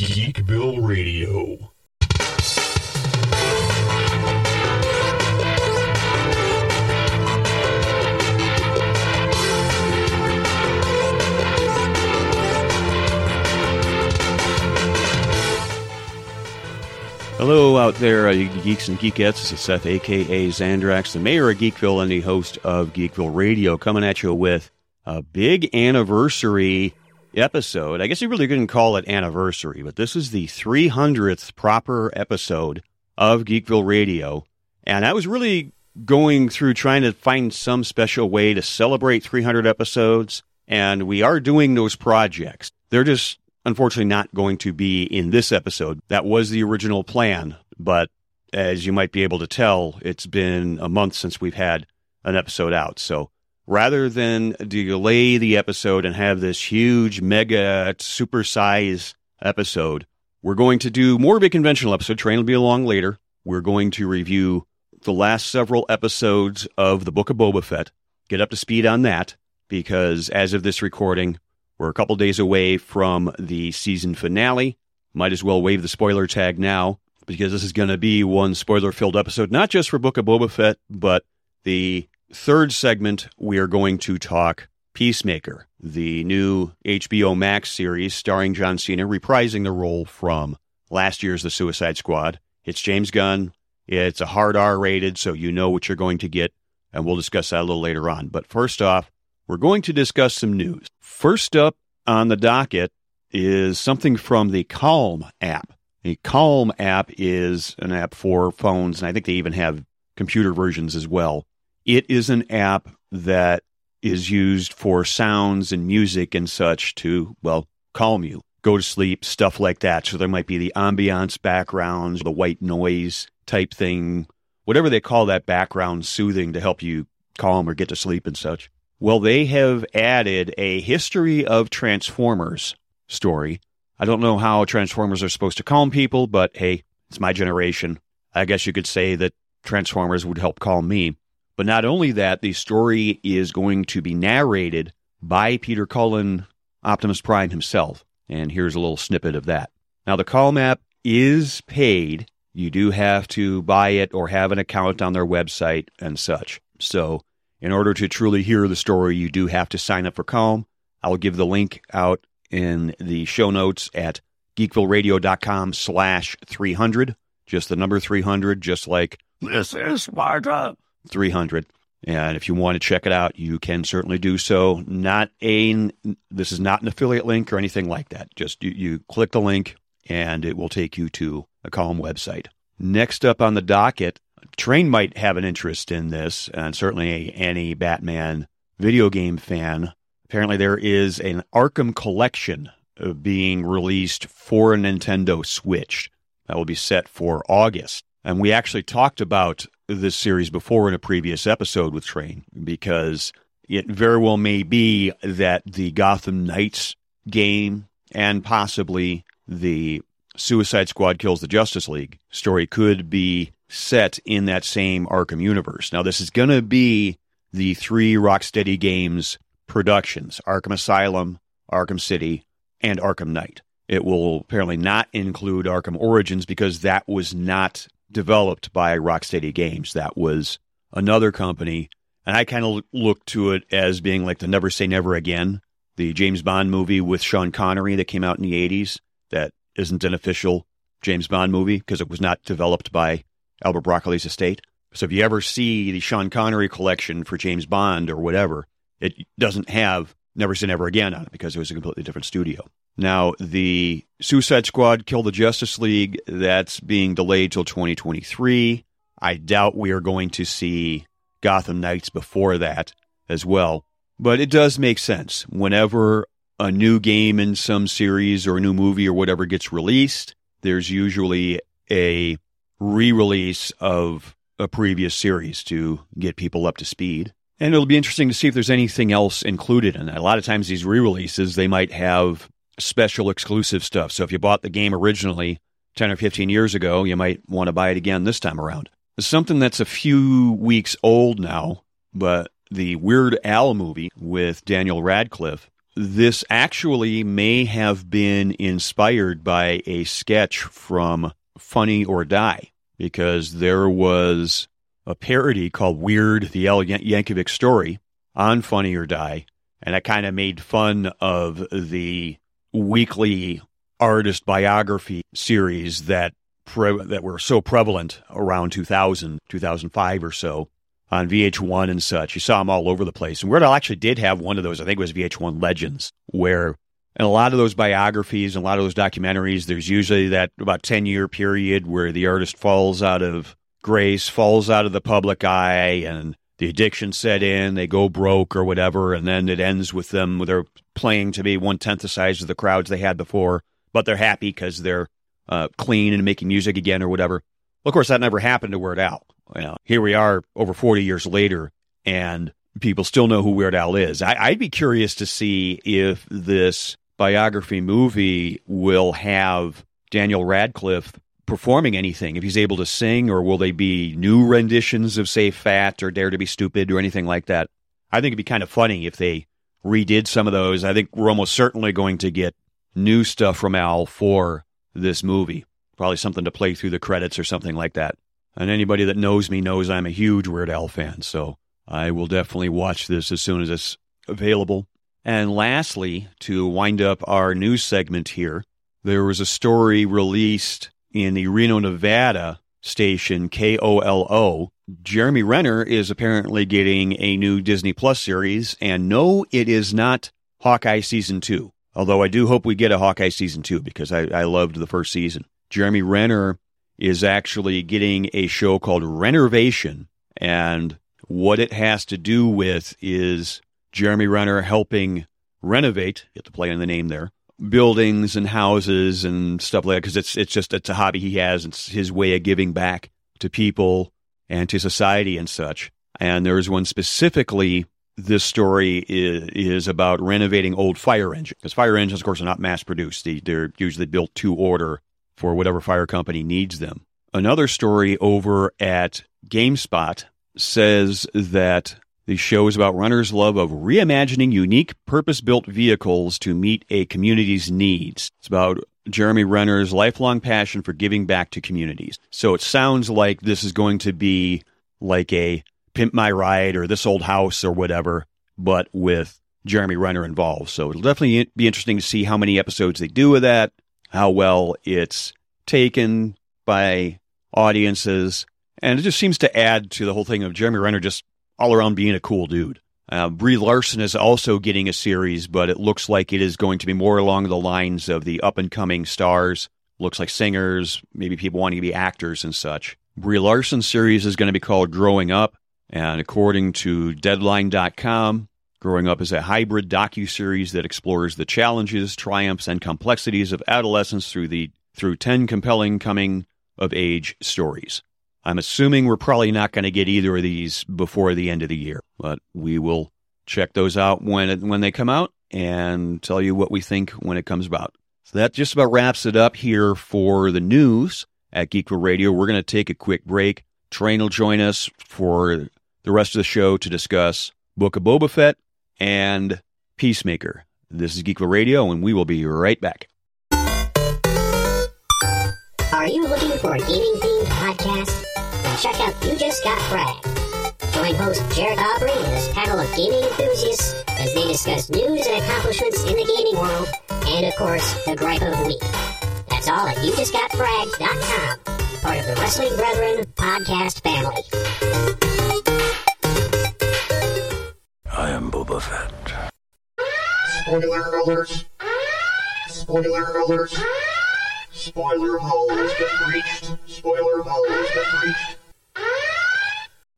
Geekville Radio. Hello out there, you geeks and geekettes. This is Seth, a.k.a. Xandrax, the mayor of Geekville and the host of Geekville Radio, coming at you with a big anniversary episode. I guess you really couldn't call it anniversary, but this is the 300th proper episode of Geekville Radio. And I was really going through trying to find some special way to celebrate 300 episodes, and we are doing those projects. They're just unfortunately not going to be in this episode. That was the original plan, but as you might be able to tell, it's been a month since we've had an episode out. So rather than delay the episode and have this huge, mega, super-size episode, we're going to do more of a conventional episode. Train will be along later. We're going to review the last several episodes of The Book of Boba Fett, get up to speed on that, because as of this recording, we're a couple days away from the season finale. Might as well wave the spoiler tag now, because this is going to be one spoiler-filled episode, not just for Book of Boba Fett, but the third segment, we are going to talk Peacemaker, the new HBO Max series starring John Cena, reprising the role from last year's The Suicide Squad. It's James Gunn. It's a hard R-rated, so you know what you're going to get, and we'll discuss that a little later on. But first off, we're going to discuss some news. First up on the docket is something from the Calm app. The Calm app is an app for phones, and I think they even have computer versions as well. It is an app that is used for sounds and music and such to, well, calm you, go to sleep, stuff like that. So there might be the ambiance backgrounds, the white noise type thing, whatever they call that background soothing to help you calm or get to sleep and such. Well, they have added a history of Transformers story. I don't know how Transformers are supposed to calm people, but hey, it's my generation. I guess you could say that Transformers would help calm me. But not only that, the story is going to be narrated by Peter Cullen, Optimus Prime himself. And here's a little snippet of that. Now, the Calm app is paid. You do have to buy it or have an account on their website and such. So in order to truly hear the story, you do have to sign up for Calm. I'll give the link out in the show notes at geekvilleradio.com/300. Just the number 300, just like, this is Sparta 300. And if you want to check it out, you can certainly do so. This is not an affiliate link or anything like that. Just you click the link and it will take you to a Calm website. Next up on the docket, Train might have an interest in this, and certainly any Batman video game fan. Apparently there is an Arkham collection being released for a Nintendo Switch that will be set for August. And we actually talked about this series before in a previous episode with Train, because it very well may be that the Gotham Knights game and possibly the Suicide Squad Kills the Justice League story could be set in that same Arkham universe. Now, this is going to be the three Rocksteady Games productions, Arkham Asylum, Arkham City, and Arkham Knight. It will apparently not include Arkham Origins because that was not developed by Rocksteady Games. That was another company, and I kind of look to it as being like the Never Say Never Again, the James Bond movie with Sean Connery that came out in the 80s that isn't an official James Bond movie because it was not developed by Albert Broccoli's estate. So if you ever see the Sean Connery collection for James Bond or whatever, it doesn't have Never Say Never Again on it because it was a completely different studio. Now, the Suicide Squad Kill the Justice League, that's being delayed till 2023. I doubt we are going to see Gotham Knights before that as well. But it does make sense. Whenever a new game in some series or a new movie or whatever gets released, there's usually a re-release of a previous series to get people up to speed. And it'll be interesting to see if there's anything else included in that. A lot of times these re-releases, they might have special exclusive stuff. So if you bought the game originally 10 or 15 years ago, you might want to buy it again this time around. It's something that's a few weeks old now, but the Weird Al movie with Daniel Radcliffe this actually may have been inspired by a sketch from Funny or Die, because there was a parody called Weird, the Al Yankovic Story on Funny or Die, and I kind of made fun of the weekly artist biography series that were so prevalent around 2000, 2005 or so on VH1 and such. You saw them all over the place. And Weird Al actually did have one of those. I think it was VH1 Legends, where in a lot of those biographies and a lot of those documentaries, there's usually that about 10-year period where the artist falls out of grace, falls out of the public eye, and the addiction set in, they go broke or whatever, and then it ends with them, they're playing to be 1/10 the size of the crowds they had before, but they're happy because they're clean and making music again or whatever. Well, of course, that never happened to Weird Al. You know, here we are over 40 years later, and people still know who Weird Al is. I'd be curious to see if this biography movie will have Daniel Radcliffe performing anything, if he's able to sing, or will they be new renditions of, say, Fat or Dare to be Stupid or anything like that. I think it'd be kind of funny if they redid some of those. I think we're almost certainly going to get new stuff from Al for this movie. Probably something to play through the credits or something like that. And anybody that knows me knows I'm a huge Weird Al fan, so I will definitely watch this as soon as it's available. And lastly, to wind up our news segment here, there was a story released in the Reno, Nevada station KOLO. Jeremy Renner is apparently getting a new Disney Plus series, and no, it is not Hawkeye Season 2. Although I do hope we get a Hawkeye Season 2, because I loved the first season. Jeremy Renner is actually getting a show called Renervation, and what it has to do with is Jeremy Renner helping renovate, get the play on the name there, buildings and houses and stuff like that, because it's a hobby he has. It's his way of giving back to people and to society and such. And there's one specifically, this story is about renovating old fire engines, because fire engines, of course, are not mass-produced. They're usually built to order for whatever fire company needs them. Another story over at GameSpot says that the show is about Renner's love of reimagining unique, purpose-built vehicles to meet a community's needs. It's about Jeremy Renner's lifelong passion for giving back to communities. So it sounds like this is going to be like a Pimp My Ride or This Old House or whatever, but with Jeremy Renner involved. So it'll definitely be interesting to see how many episodes they do of that, how well it's taken by audiences. And it just seems to add to the whole thing of Jeremy Renner just all around being a cool dude. Brie Larson is also getting a series, but it looks like it is going to be more along the lines of the up-and-coming stars. Looks like singers, maybe people wanting to be actors and such. Brie Larson's series is going to be called Growing Up, and according to Deadline.com, Growing Up is a hybrid docuseries that explores the challenges, triumphs, and complexities of adolescence through 10 compelling coming-of-age stories. I'm assuming we're probably not going to get either of these before the end of the year, but we will check those out when they come out and tell you what we think when it comes about. So that just about wraps it up here for the news at Geekville Radio. We're going to take a quick break. Train will join us for the rest of the show to discuss Book of Boba Fett and Peacemaker. This is Geekville Radio, and we will be right back. Are you looking for a gaming-themed podcast? Check out You Just Got Fragged. Join host Jared Aubrey and his panel of gaming enthusiasts as they discuss news and accomplishments in the gaming world, and of course, the gripe of the week. That's all at YouJustGotFragged.com, part of the Wrestling Brethren podcast family. I am Boba Fett. Spoiler alert! Spoiler alert! Spoiler hole has been breached. Spoiler hole has been breached.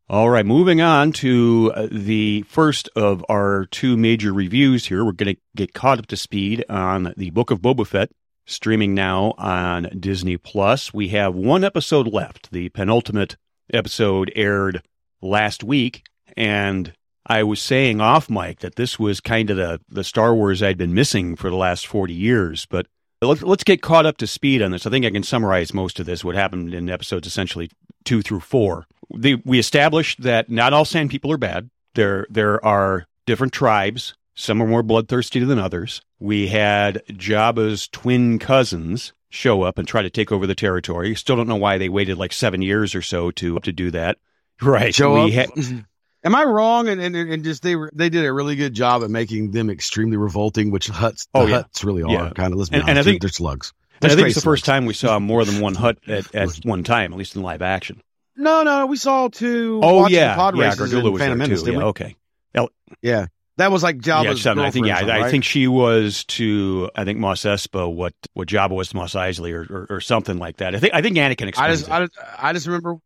All right, moving on to the first of our two major reviews here. We're going to get caught up to speed on The Book of Boba Fett, streaming now on Disney+. We have one episode left. The penultimate episode aired last week, and I was saying off mic that this was kind of the Star Wars I'd been missing for the last 40 years, but let's get caught up to speed on this. I think I can summarize most of this, what happened in episodes essentially 2 through 4. We established that not all Sand People are bad. There are different tribes. Some are more bloodthirsty than others. We had Jabba's twin cousins show up and try to take over the territory. Still don't know why they waited like 7 years or so to do that. Right. Am I wrong? And just they did a really good job at making them extremely revolting, which Huts really are. Yeah. Kind of, let's be honest, they're slugs. And I think it's the first time we saw more than one Hut at one time, at least in live action. No, we saw two. Oh yeah, pod races in Phantom Menace, didn't we? Okay. Yeah, that was like Jabba's girlfriend. I think she was to, I think Mos Espa, what Jabba was to Mos Eisley, or something like that. I think Anakin explains it. I just remember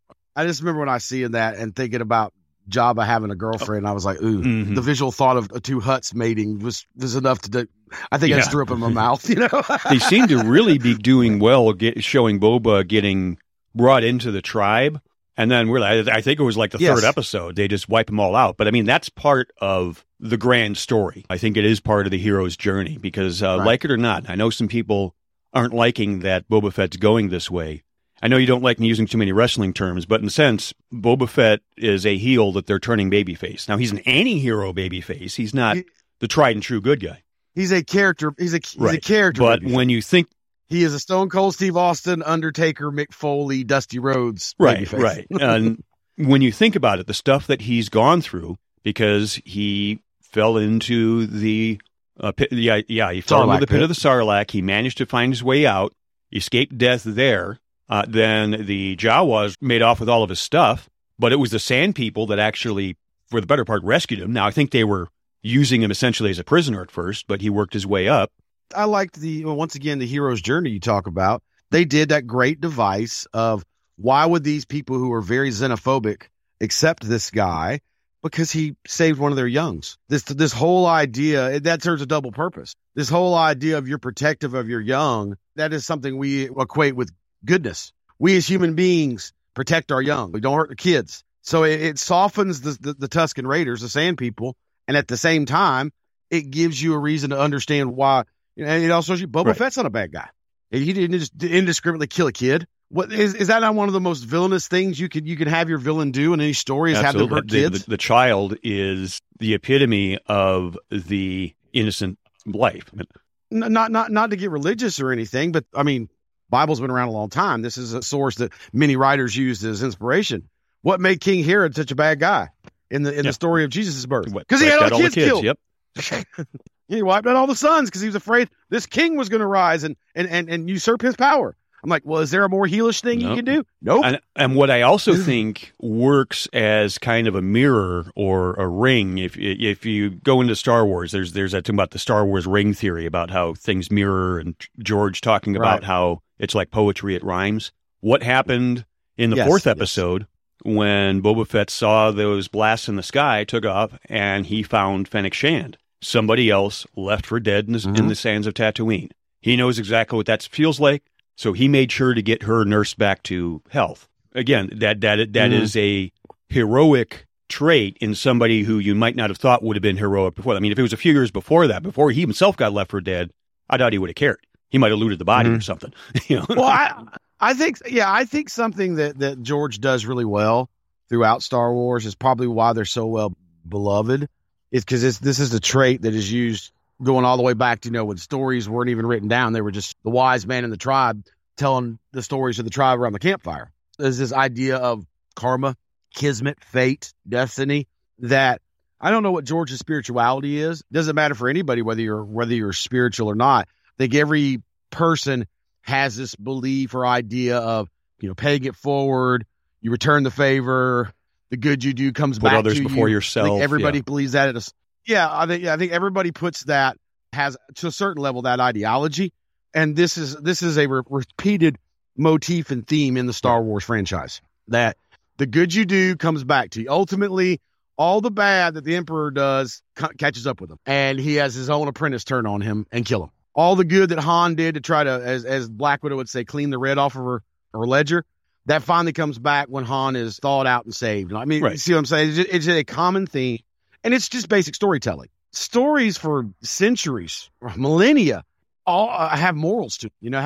when I seeing that and thinking about Jabba having a girlfriend. I was like, ooh, mm-hmm. The visual thought of two Hutts mating was enough to do. I think I just threw up in my mouth, you know. They seem to really be doing well, showing Boba getting brought into the tribe. And then I think it was like the third episode. They just wipe them all out. But I mean, that's part of the grand story. I think it is part of the hero's journey because like it or not, I know some people aren't liking that Boba Fett's going this way. I know you don't like me using too many wrestling terms, but in a sense, Boba Fett is a heel that they're turning babyface. Now, he's an anti-hero babyface. He's not the tried and true good guy. He's a character. He's a character. But when you think he is a Stone Cold Steve Austin, Undertaker, Mick Foley, Dusty Rhodes babyface. Right. And when you think about it, the stuff that he's gone through because he fell into the pit. He fell into the pit of the Sarlacc. He managed to find his way out, escaped death there. Then the Jawas made off with all of his stuff, but it was the Sand People that actually, for the better part, rescued him. Now, I think they were using him essentially as a prisoner at first, but he worked his way up. I liked the hero's journey you talk about. They did that great device of why would these people who are very xenophobic accept this guy? Because he saved one of their youngs. This whole idea, that serves a double purpose. This whole idea of you're protective of your young, that is something we equate with goodness. We as human beings protect our young. We don't hurt the kids. So it softens the Tusken Raiders, the Sand People, and at the same time, it gives you a reason to understand why. And it also shows you Boba Fett's not a bad guy. He didn't just indiscriminately kill a kid. What is that not one of the most villainous things you can have your villain do in any story? Is absolutely. Have them hurt kids. The child is the epitome of the innocent life. Not to get religious or anything, but I mean, Bible's been around a long time. This is a source that many writers used as inspiration. What made King Herod such a bad guy in the story of Jesus' birth? Because he had all the kids killed. Yep. He wiped out all the sons because he was afraid this king was going to rise and usurp his power. I'm like, well, is there a more heelish thing you can do? Nope. And what I also think works as kind of a mirror or a ring, if you go into Star Wars, there's that thing about the Star Wars ring theory about how things mirror, and George talking about how it's like poetry, it rhymes. What happened in the fourth episode when Boba Fett saw those blasts in the sky, took off, and he found Fennec Shand, somebody else left for dead in the sands of Tatooine. He knows exactly what that feels like. So he made sure to get her nursed back to health. Again, that is a heroic trait in somebody who you might not have thought would have been heroic before. I mean, if it was a few years before that, before he himself got left for dead, I doubt he would have cared. He might have looted the body or something. You know? Well, I think something that George does really well throughout Star Wars is probably why they're so well beloved. It's because this is a trait that is used going all the way back to, you know, when stories weren't even written down. They were just the wise man in the tribe telling the stories of the tribe around the campfire. There's this idea of karma, kismet, fate, destiny, that I don't know what George's spirituality is. It doesn't matter for anybody whether you're spiritual or not. I think every person has this belief or idea of, you know, paying it forward, you return the favor, the good you do comes back to you. Put others before yourself. I think everybody believes that I think everybody puts that, has to a certain level that ideology, and this is a repeated motif and theme in the Star Wars franchise, that the good you do comes back to you. Ultimately, all the bad that the Emperor does catches up with him, and he has his own apprentice turn on him and kill him. All the good that Han did to try to, as Black Widow would say, clean the red off of her ledger, that finally comes back when Han is thawed out and saved. I mean, you see what I'm saying? It's a common theme. And it's just basic storytelling. Stories for centuries, millennia, all have morals to it. You know,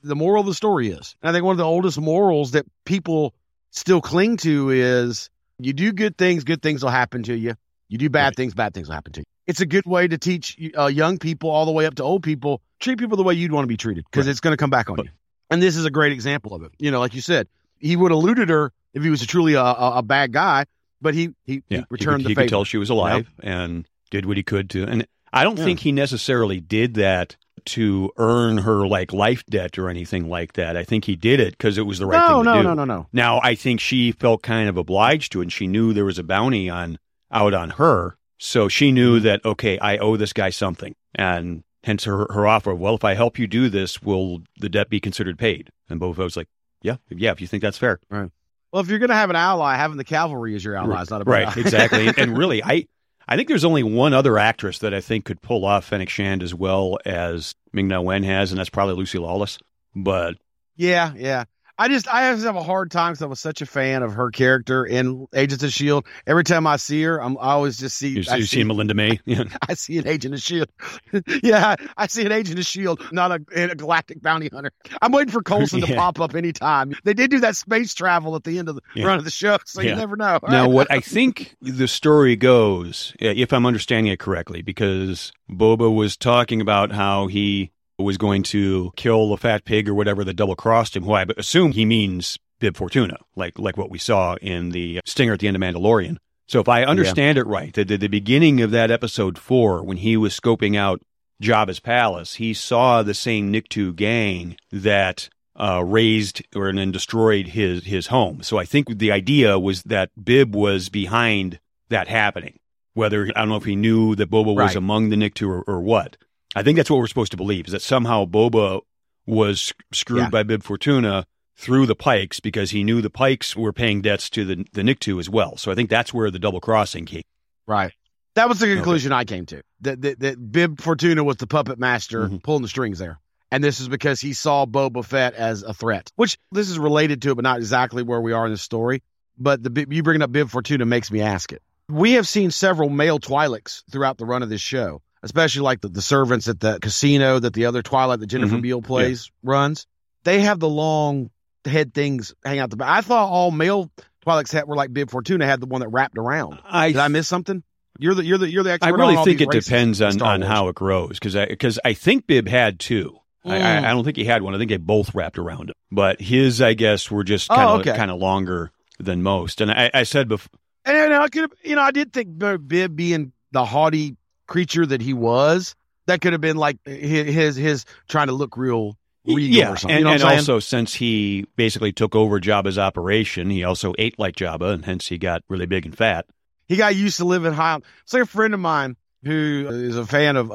the moral of the story is. And I think one of the oldest morals that people still cling to is you do good things will happen to you. You do bad things will happen to you. it's a good way to teach young people all the way up to old people, treat people the way you'd want to be treated, because it's going to come back on you. And this is a great example of it. You know, like you said, he would have looted her if he was truly a bad guy, but he returned the favor. He could tell she was alive and did what he could to. And I don't think he necessarily did that to earn her like life debt or anything like that. I think he did it because it was the right thing to do. No. Now, I think she felt kind of obliged to it, and she knew there was a bounty out on her. So she knew that, okay, I owe this guy something. And hence her offer, well, if I help you do this, will the debt be considered paid? And Boba was like, yeah, if you think that's fair. Right. Well, if you're going to have an ally, having the cavalry as your ally is not a bad idea. Exactly. And really, I think there's only one other actress that I think could pull off Fennec Shand as well as Ming-Na Wen has, and that's probably Lucy Lawless. But yeah. I just have a hard time because I was such a fan of her character in Agents of S.H.I.E.L.D. Every time I see her, I always just see... You see Melinda May? Yeah. I see an Agent of S.H.I.E.L.D. Yeah, I see an Agent of S.H.I.E.L.D., not a galactic bounty hunter. I'm waiting for Coulson to pop up anytime. They did do that space travel at the end of the run of the show, so you never know. Now, what I think the story goes, if I'm understanding it correctly, because Boba was talking about how he... was going to kill the fat pig or whatever that double-crossed him, who I assume he means Bib Fortuna, like what we saw in the stinger at the end of Mandalorian. So if I understand it right, that at the beginning of that episode 4, when he was scoping out Jabba's palace, he saw the same Nikto gang that razed and then destroyed his home. So I think the idea was that Bib was behind that happening. Whether, I don't know if he knew that Boba was among the Nikto or what. I think that's what we're supposed to believe, is that somehow Boba was screwed by Bib Fortuna through the Pikes, because he knew the Pikes were paying debts to the Nikto as well. So I think that's where the double-crossing came. Right. That was the conclusion I came to, that Bib Fortuna was the puppet master pulling the strings there. And this is because he saw Boba Fett as a threat, which this is related to it, but not exactly where we are in the story. But you bringing up Bib Fortuna makes me ask it. We have seen several male Twi'leks throughout the run of this show, especially like the servants at the casino that the other Twilight that Jennifer Beal plays runs. They have the long head things hang out the back. I thought all male Twi'leks were like Bib Fortuna had the one that wrapped around. Did I miss something? You're the expert. I really think it depends on how it grows, because I think Bib had two. I don't think he had one. I think they both wrapped around him. But his, I guess, were just kind of longer than most. And I said before, and I could have, I did think Bib being the haughty creature that he was, that could have been like his trying to look real regal or something. And also, since he basically took over Jabba's operation, he also ate like Jabba, and hence he got really big and fat. He got used to living high. It's like a friend of mine who is a fan of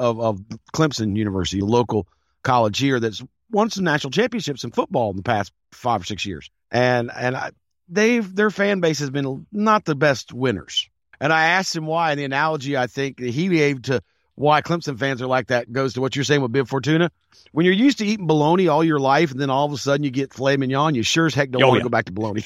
Clemson University, a local college here that's won some national championships in football in the past 5 or 6 years. And their fan base has been not the best winners. And I asked him why, and the analogy I think that he gave to why Clemson fans are like that goes to what you're saying with Bib Fortuna. When you're used to eating bologna all your life, and then all of a sudden you get filet mignon, you sure as heck don't want to go back to bologna.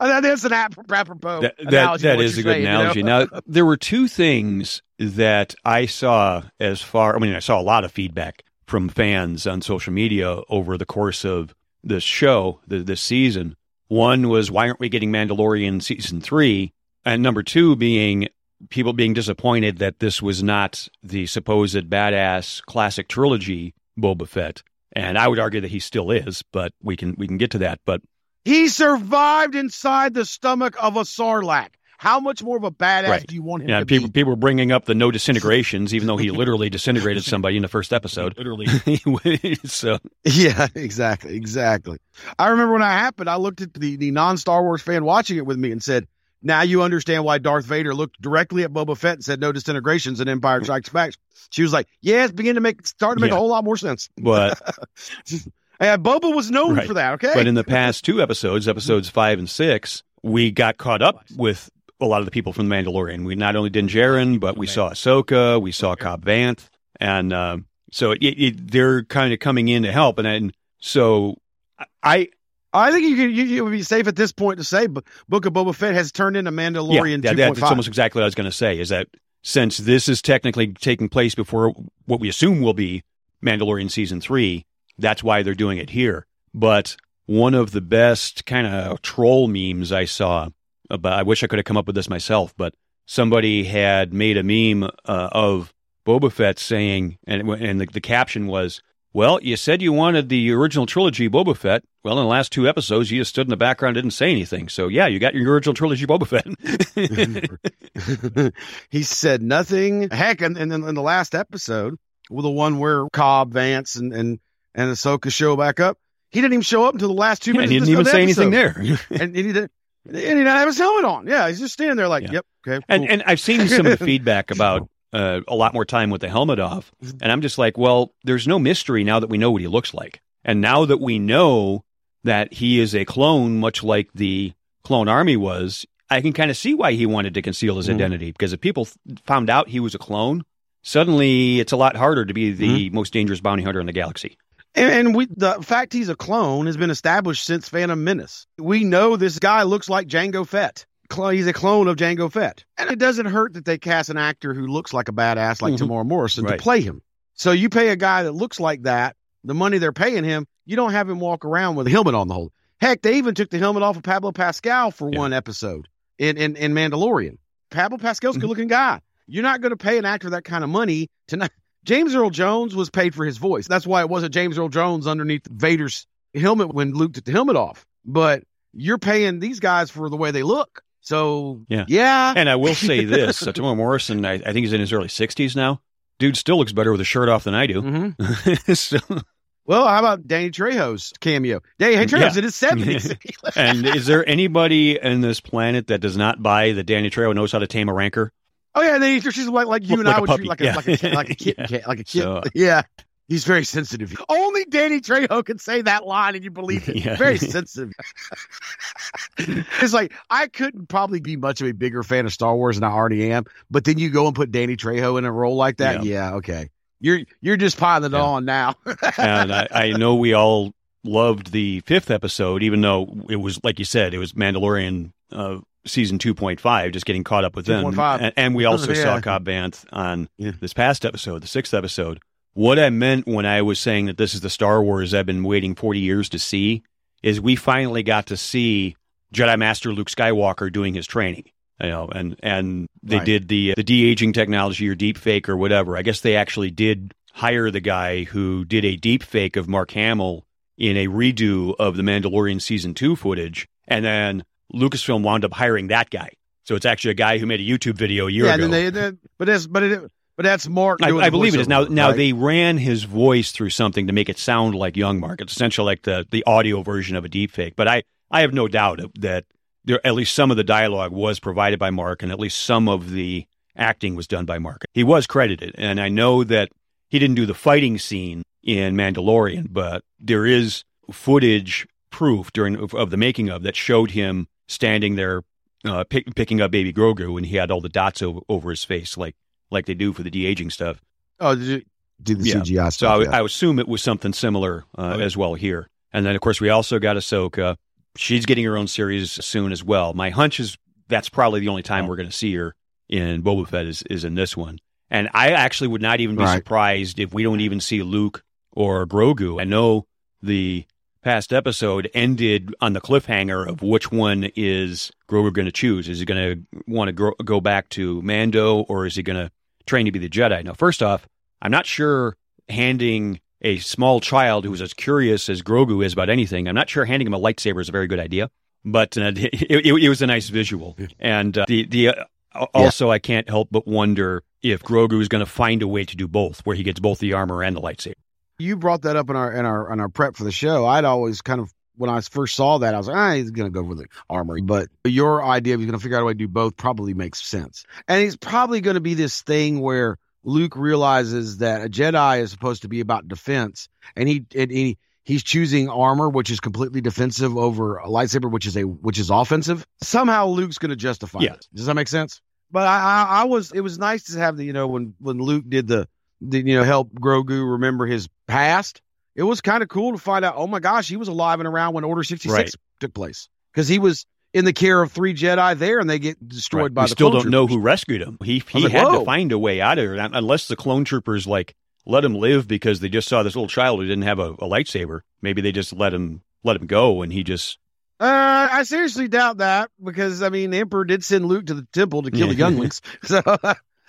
That's an apropos analogy. That is a good analogy. Now, there were two things that I saw I saw a lot of feedback from fans on social media over the course of this show, this season. One was, why aren't we getting Mandalorian Season 3? And number two being people being disappointed that this was not the supposed badass classic trilogy Boba Fett. And I would argue that he still is, but we can get to that. But he survived inside the stomach of a Sarlacc. How much more of a badass do you want him to be? People were bringing up the no disintegrations, even though he literally disintegrated somebody in the first episode. Literally. So. Yeah, exactly. I remember when that happened, I looked at the non-Star Wars fan watching it with me and said, now you understand why Darth Vader looked directly at Boba Fett and said no disintegrations in Empire Strikes Back. She was like, it's beginning to make a whole lot more sense. But Boba was known for that, okay? But in the past two episodes, episodes 5 and 6, we got caught up with a lot of the people from The Mandalorian. We not only did Jaren, but we saw Ahsoka, we saw Cobb Vanth, and so they're kind of coming in to help. And so I think you would be safe at this point to say Book of Boba Fett has turned into Mandalorian 2.5. That's almost exactly what I was going to say, is that since this is technically taking place before what we assume will be Mandalorian Season 3, that's why they're doing it here. But one of the best kind of troll memes I saw, I wish I could have come up with this myself, but somebody had made a meme of Boba Fett saying, and the caption was, well, you said you wanted the original trilogy Boba Fett. Well, in the last two episodes, you just stood in the background and didn't say anything. So, yeah, you got your original trilogy Boba Fett. He said nothing. Heck, and then in the last episode, well, the one where Cobb Vanth and Ahsoka show back up, he didn't even show up until the last 2 minutes. Yeah, he didn't even say anything there. And he didn't. And he didn't have his helmet on. Yeah, he's just standing there like, yep, okay. Cool. And I've seen some of the feedback about a lot more time with the helmet off. And I'm just like, well, there's no mystery now that we know what he looks like. And now that we know that he is a clone, much like the clone army was, I can kind of see why he wanted to conceal his identity. Because if people found out he was a clone, suddenly it's a lot harder to be the most dangerous bounty hunter in the galaxy. And the fact he's a clone has been established since Phantom Menace. We know this guy looks like Jango Fett. He's a clone of Jango Fett. And it doesn't hurt that they cast an actor who looks like a badass like Tamora Morrison to play him. So you pay a guy that looks like that, the money they're paying him, you don't have him walk around with a helmet on the whole. Heck, they even took the helmet off of Pablo Pascal for one episode in Mandalorian. Pablo Pascal's a good-looking guy. You're not going to pay an actor that kind of money to not... James Earl Jones was paid for his voice. That's why it wasn't James Earl Jones underneath Vader's helmet when Luke took the helmet off. But you're paying these guys for the way they look. So, yeah. And I will say this. So, Tamora Morrison, I think he's in his early 60s now. Dude still looks better with a shirt off than I do. So. Well, how about Danny Trejo's cameo? Danny Trejo's in his 70s. And is there anybody on this planet that does not buy that Danny Trejo knows how to tame a rancor? Oh, yeah, she's like you like and I would treat like a kitten. So, he's very sensitive. Only Danny Trejo can say that line and you believe it. Yeah. Very sensitive. It's like, I couldn't probably be much of a bigger fan of Star Wars than I already am, but then you go and put Danny Trejo in a role like that? Yeah, okay. You're just piling it on now. And I know we all loved the fifth episode, even though it was, like you said, it was Mandalorian season 2.5, just getting caught up with them. And we also saw Cobb Vanth on this past episode, the sixth episode. What I meant when I was saying that this is the Star Wars I've been waiting 40 years to see is we finally got to see Jedi Master Luke Skywalker doing his training. You know, and they did the de-aging technology or deep fake or whatever. I guess they actually did hire the guy who did a deep fake of Mark Hamill in a redo of the Mandalorian season 2 footage. And then Lucasfilm wound up hiring that guy. So it's actually a guy who made a YouTube video a year ago. Yeah, but that's Mark doing I believe it is. Now they ran his voice through something to make it sound like young Mark. It's essentially like the audio version of a deepfake. But I have no doubt that there, at least some of the dialogue was provided by Mark, and at least some of the acting was done by Mark. He was credited, and I know that he didn't do the fighting scene in Mandalorian, but there is footage proof of the making of that showed him standing there picking up baby Grogu, and he had all the dots over his face like they do for the de-aging stuff. Oh, did the CGI stuff. So I assume it was something similar as well here. And then, of course, we also got Ahsoka. She's getting her own series soon as well. My hunch is that's probably the only time we're going to see her in Boba Fett is in this one. And I actually would not even be surprised if we don't even see Luke or Grogu. I know the past episode ended on the cliffhanger of which one is Grogu going to choose. Is he going to want to go back to Mando, or is he going to train to be the Jedi? Now, first off, I'm not sure handing a small child who's as curious as Grogu is about anything, I'm not sure handing him a lightsaber is a very good idea, but it was a nice visual. And also, I can't help but wonder if Grogu is going to find a way to do both, where he gets both the armor and the lightsaber. You brought that up in our prep for the show. I'd always kind of, when I first saw that, I was like, he's going to go with the armor. But your idea of he's going to figure out a way to do both probably makes sense. And it's probably going to be this thing where Luke realizes that a Jedi is supposed to be about defense. And he's choosing armor, which is completely defensive, over a lightsaber, which is offensive. Somehow Luke's going to justify it. Does that make sense? But it was nice to have when Luke did help Grogu remember his past. It was kind of cool to find out, oh my gosh, he was alive and around when Order 66 took place, because he was in the care of three Jedi there, and they get destroyed by the clone troopers. We still don't know who rescued him. He had to find a way out of here, unless the clone troopers let him live because they just saw this little child who didn't have a lightsaber. Maybe they just let him go, and he just... I seriously doubt that, because, I mean, the Emperor did send Luke to the temple to kill the younglings. So...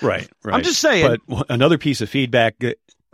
Right. I'm just saying. But another piece of feedback.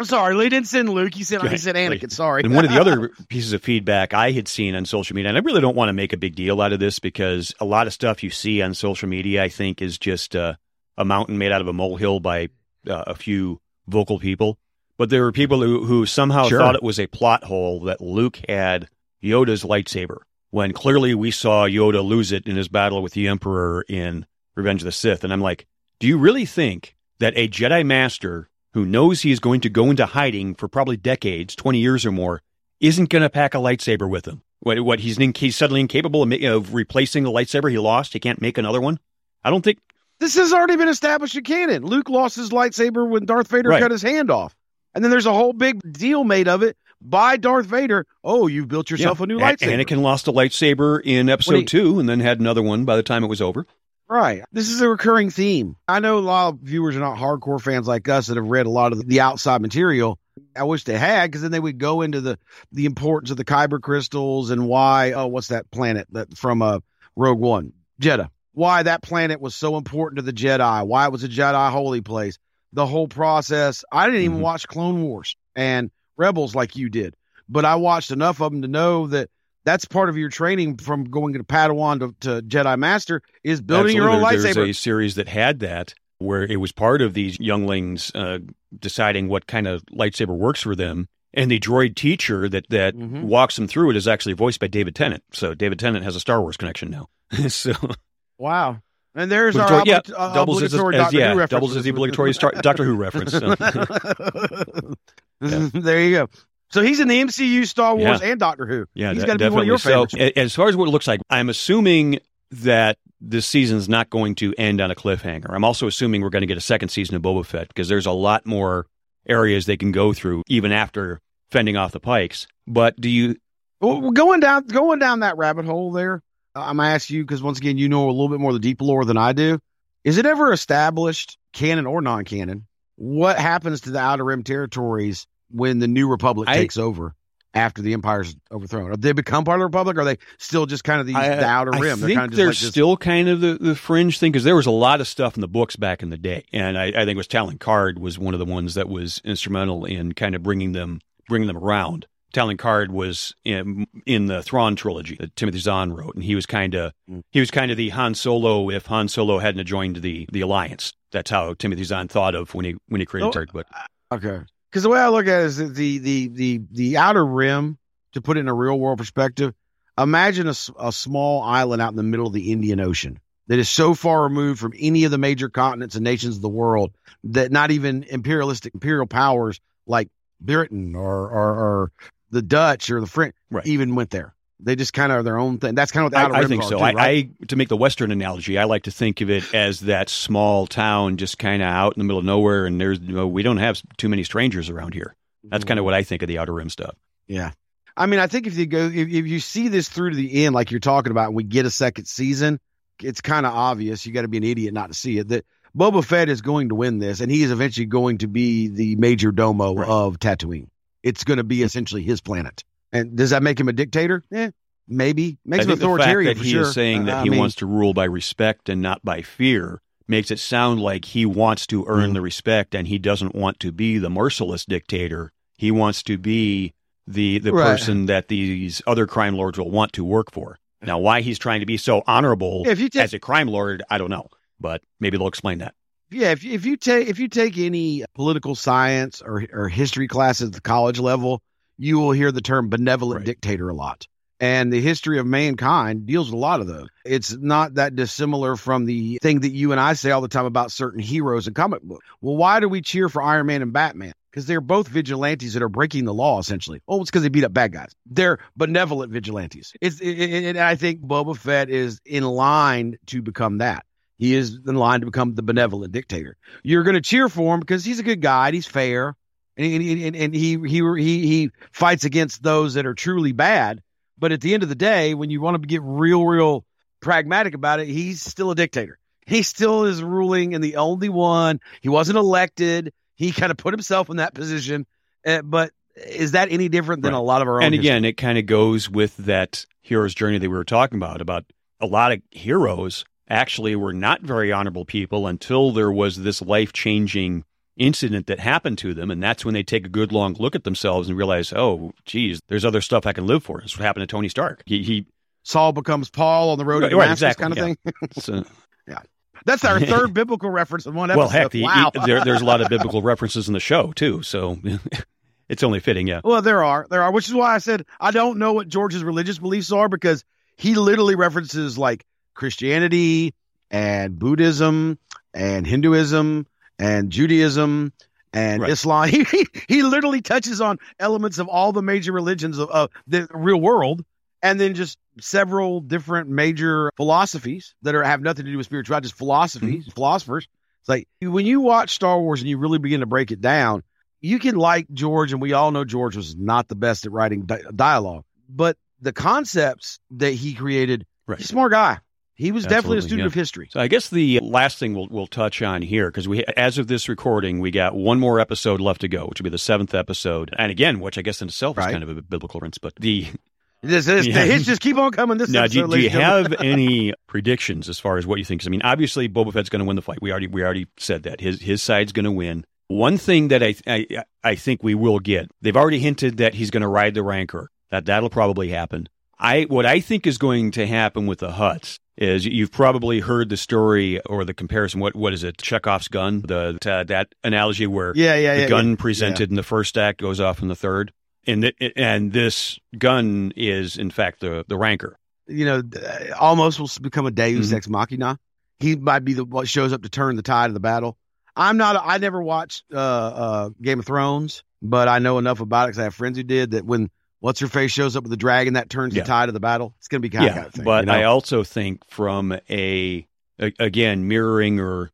Sorry, Lee didn't send Luke. He said, he said Anakin. Sorry. And one of the other pieces of feedback I had seen on social media, and I really don't want to make a big deal out of this because a lot of stuff you see on social media, I think, is just a mountain made out of a molehill by a few vocal people. But there were people who somehow thought it was a plot hole that Luke had Yoda's lightsaber, when clearly we saw Yoda lose it in his battle with the Emperor in Revenge of the Sith. And I'm like, do you really think that a Jedi Master who knows he is going to go into hiding for probably decades, 20 years or more, isn't going to pack a lightsaber with him? What he's suddenly incapable of replacing the lightsaber he lost? He can't make another one? I don't think... This has already been established in canon. Luke lost his lightsaber when Darth Vader cut his hand off. And then there's a whole big deal made of it by Darth Vader. Oh, you've built yourself a new lightsaber. Anakin lost a lightsaber in episode 2 and then had another one by the time it was over. Right. This is a recurring theme. I know a lot of viewers are not hardcore fans like us that have read a lot of the outside material. I wish they had, because then they would go into the importance of the Kyber crystals and why, what's that planet that from Rogue One? Jedha. Why that planet was so important to the Jedi, why it was a Jedi holy place, the whole process. I didn't even watch Clone Wars and Rebels like you did, but I watched enough of them to know that that's part of your training from going to Padawan to Jedi Master is building your own lightsaber. There's a series that had that, where it was part of these younglings deciding what kind of lightsaber works for them. And the droid teacher that walks them through it is actually voiced by David Tennant. So David Tennant has a Star Wars connection now. So wow. And there's our doubles as the obligatory Doctor Who reference. So. There you go. So he's in the MCU, Star Wars, and Doctor Who. Yeah, he's got to be one of your favorites. So, as far as what it looks like, I'm assuming that this season's not going to end on a cliffhanger. I'm also assuming we're going to get a second season of Boba Fett, because there's a lot more areas they can go through even after fending off the Pikes. But do you... Well, going down that rabbit hole there, I'm going to ask you, because once again, you know a little bit more of the deep lore than I do. Is it ever established, canon or non-canon, what happens to the Outer Rim territories when the New Republic takes over after the Empire's overthrown? Have they become part of the Republic, or are they still just kind of the Outer Rim? Still kind of the fringe thing, because there was a lot of stuff in the books back in the day, and I think it was Talon Card was one of the ones that was instrumental in kind of bringing them around. Talon Card was in the Thrawn trilogy that Timothy Zahn wrote, and he was kind of the Han Solo if Han Solo hadn't joined the Alliance. That's how Timothy Zahn thought of when he created Card. But okay. Because the way I look at it is that the Outer Rim, to put it in a real world perspective, imagine a small island out in the middle of the Indian Ocean that is so far removed from any of the major continents and nations of the world that not even imperial powers like Britain or the Dutch or the French even went there. They just kind of are their own thing. That's kind of what the Outer Rim is. I think so. Too, right? To make the Western analogy, I like to think of it as that small town just kind of out in the middle of nowhere, and we don't have too many strangers around here. That's kind of what I think of the Outer Rim stuff. Yeah. I mean, I think if you see this through to the end, like you're talking about, and we get a second season, it's kind of obvious. You got to be an idiot not to see it, that Boba Fett is going to win this, and he is eventually going to be the major domo of Tatooine. It's going to be essentially his planet. And does that make him a dictator? Maybe. Makes him authoritarian, for sure. He is saying that he wants to rule by respect and not by fear, makes it sound like he wants to earn the respect, and he doesn't want to be the merciless dictator. He wants to be the person that these other crime lords will want to work for. Now, why he's trying to be so honorable as a crime lord, I don't know. But maybe they'll explain that. Yeah, if you take any political science or history classes at the college level, you will hear the term benevolent dictator a lot. And the history of mankind deals with a lot of those. It's not that dissimilar from the thing that you and I say all the time about certain heroes in comic books. Well, why do we cheer for Iron Man and Batman? Because they're both vigilantes that are breaking the law, essentially. Oh, it's because they beat up bad guys. They're benevolent vigilantes. And I think Boba Fett is in line to become that. He is in line to become the benevolent dictator. You're going to cheer for him because he's a good guy and he's fair. And he fights against those that are truly bad. But at the end of the day, when you want to get real pragmatic about it, he's still a dictator. He still is ruling and the only one. He wasn't elected. He kind of put himself in that position. But is that any different than a lot of our own? And again, history? It kind of goes with that hero's journey that we were talking about a lot of heroes actually were not very honorable people until there was this life-changing incident that happened to them, and that's when they take a good long look at themselves and realize, oh, geez, there's other stuff I can live for. This is what happened to Tony Stark. He Saul becomes Paul on the road to Damascus, exactly, kind of thing. So, yeah. That's our third biblical reference in one episode. Well, heck, there's a lot of biblical references in the show, too, so it's only fitting, yeah. Well, there are, which is why I said I don't know what George's religious beliefs are, because he literally references, like, Christianity and Buddhism and Hinduism and Judaism and Islam. He literally touches on elements of all the major religions of the real world, and then just several different major philosophies that have nothing to do with spirituality, just philosophies, philosophers. It's like when you watch Star Wars and you really begin to break it down, you can like George, and we all know George was not the best at writing dialogue, but the concepts that he created, he's a smart guy. He was definitely a student of history. So I guess the last thing we'll touch on here, because we, as of this recording, we got one more episode left to go, which would be the seventh episode. And again, which I guess in itself is kind of a biblical reference, but the hits just keep on coming. This now, episode, do you have any predictions as far as what you think? I mean, obviously, Boba Fett's going to win the fight. We already said that his side's going to win. One thing that I think we will get, they've already hinted that he's going to ride the rancor. That'll probably happen. What I think is going to happen with the Hutts is you've probably heard the story or the comparison. What is it? Chekhov's gun, that analogy where the gun presented in the first act goes off in the third. And this gun is, in fact, the rancor. You know, almost will become a deus ex machina. He might be what shows up to turn the tide of the battle. I never watched Game of Thrones, but I know enough about it because I have friends who did that when What's-Her-Face shows up with the dragon, that turns the tide of the battle. It's going to be kind of thing. But you know? I also think from again, mirroring or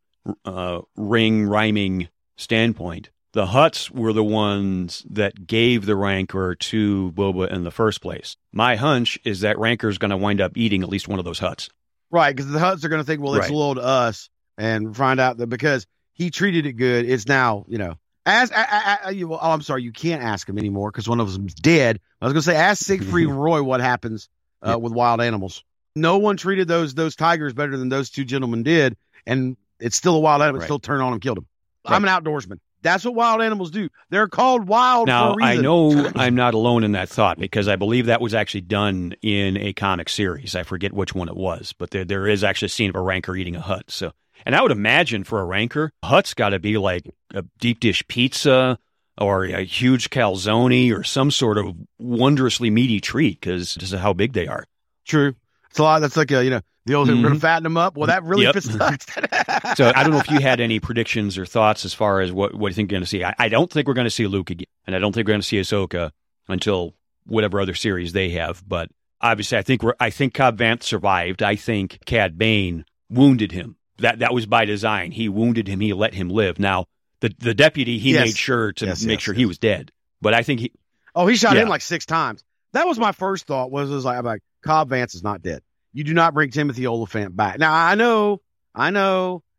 rhyming standpoint, the Hutts were the ones that gave the rancor to Boba in the first place. My hunch is that rancor is going to wind up eating at least one of those Hutts. Right, because the Hutts are going to think, well, it's loyal to us, and find out that because he treated it good, it's now, you know. I'm sorry, you can't ask him anymore because one of them's dead. I was going to say, ask Siegfried and Roy what happens with wild animals. No one treated those tigers better than those two gentlemen did, and it's still a wild animal. It still turned on him, killed him. Right. I'm an outdoorsman. That's what wild animals do. They're called wild for a reason. I know I'm not alone in that thought because I believe that was actually done in a comic series. I forget which one it was, but there is actually a scene of a rancor eating a Hutt, so... And I would imagine for a rancor, Hutt's got to be like a deep dish pizza or a huge calzone or some sort of wondrously meaty treat because this is how big they are. True. It's a lot. That's like the old thing, we're going to fatten them up. Well, that really fits us. So I don't know if you had any predictions or thoughts as far as what you think you're going to see. I don't think we're going to see Luke again, and I don't think we're going to see Ahsoka until whatever other series they have. But obviously, I think Cobb Vanth survived. I think Cad Bane wounded him. That was by design. He wounded him. He let him live. Now, the deputy, he made sure to make sure he was dead. But I think he... Oh, he shot him like 6 times. That was my first thought was like Cobb Vanth is not dead. You do not bring Timothy Oliphant back. Now, I know.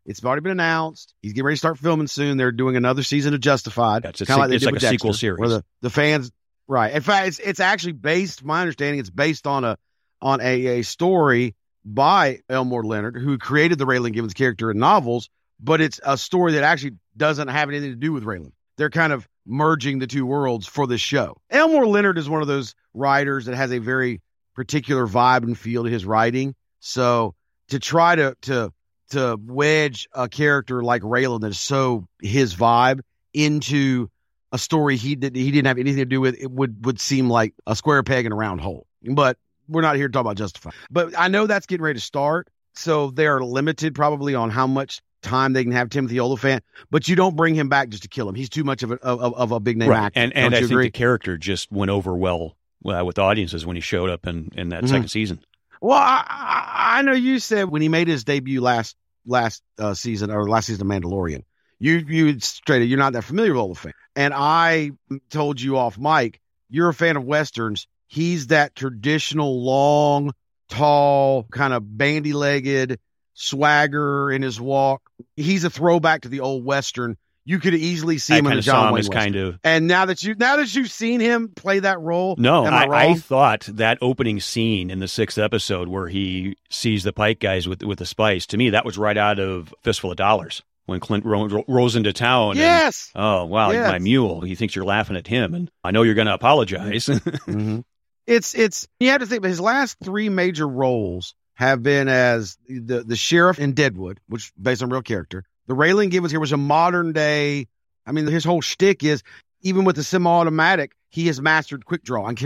It's already been announced. He's getting ready to start filming soon. They're doing another season of Justified. Yeah, it's like a Dexter, sequel series. Where the fans... Right. In fact, it's actually based, my understanding, it's based on a story by Elmore Leonard, who created the Raylan Givens character in novels, but it's a story that actually doesn't have anything to do with Raylan. They're kind of merging the two worlds for this show. Elmore Leonard is one of those writers that has a very particular vibe and feel to his writing. So to try to wedge a character like Raylan that is so his vibe into a story he didn't have anything to do with, it would seem like a square peg in a round hole. But we're not here to talk about Justified. But I know that's getting ready to start, so they are limited probably on how much time they can have Timothy Oliphant, but you don't bring him back just to kill him. He's too much of a big-name actor. And I think the character just went over well with audiences when he showed up in that second season. Well, I know you said when he made his debut last season of Mandalorian, you're not that familiar with Oliphant. And I told you off mic, you're a fan of Westerns. He's that traditional, long, tall, kind of bandy-legged swagger in his walk. He's a throwback to the old Western. you could easily see him in a John Wayne Western. Kind of. And now that you've seen him play that role, no, I thought that opening scene in the 6th episode where he sees the Pike guys with the spice, to me that was right out of Fistful of Dollars when Clint rolls into town. Yes. And, oh wow, yes. My mule. He thinks you're laughing at him, and I know you're going to apologize. Mm-hmm. It's you have to think. But his last three major roles have been as the sheriff in Deadwood, which based on real character. The Raylan Givens here was a modern day. I mean, his whole shtick is, even with the semi-automatic, he has mastered quick draw and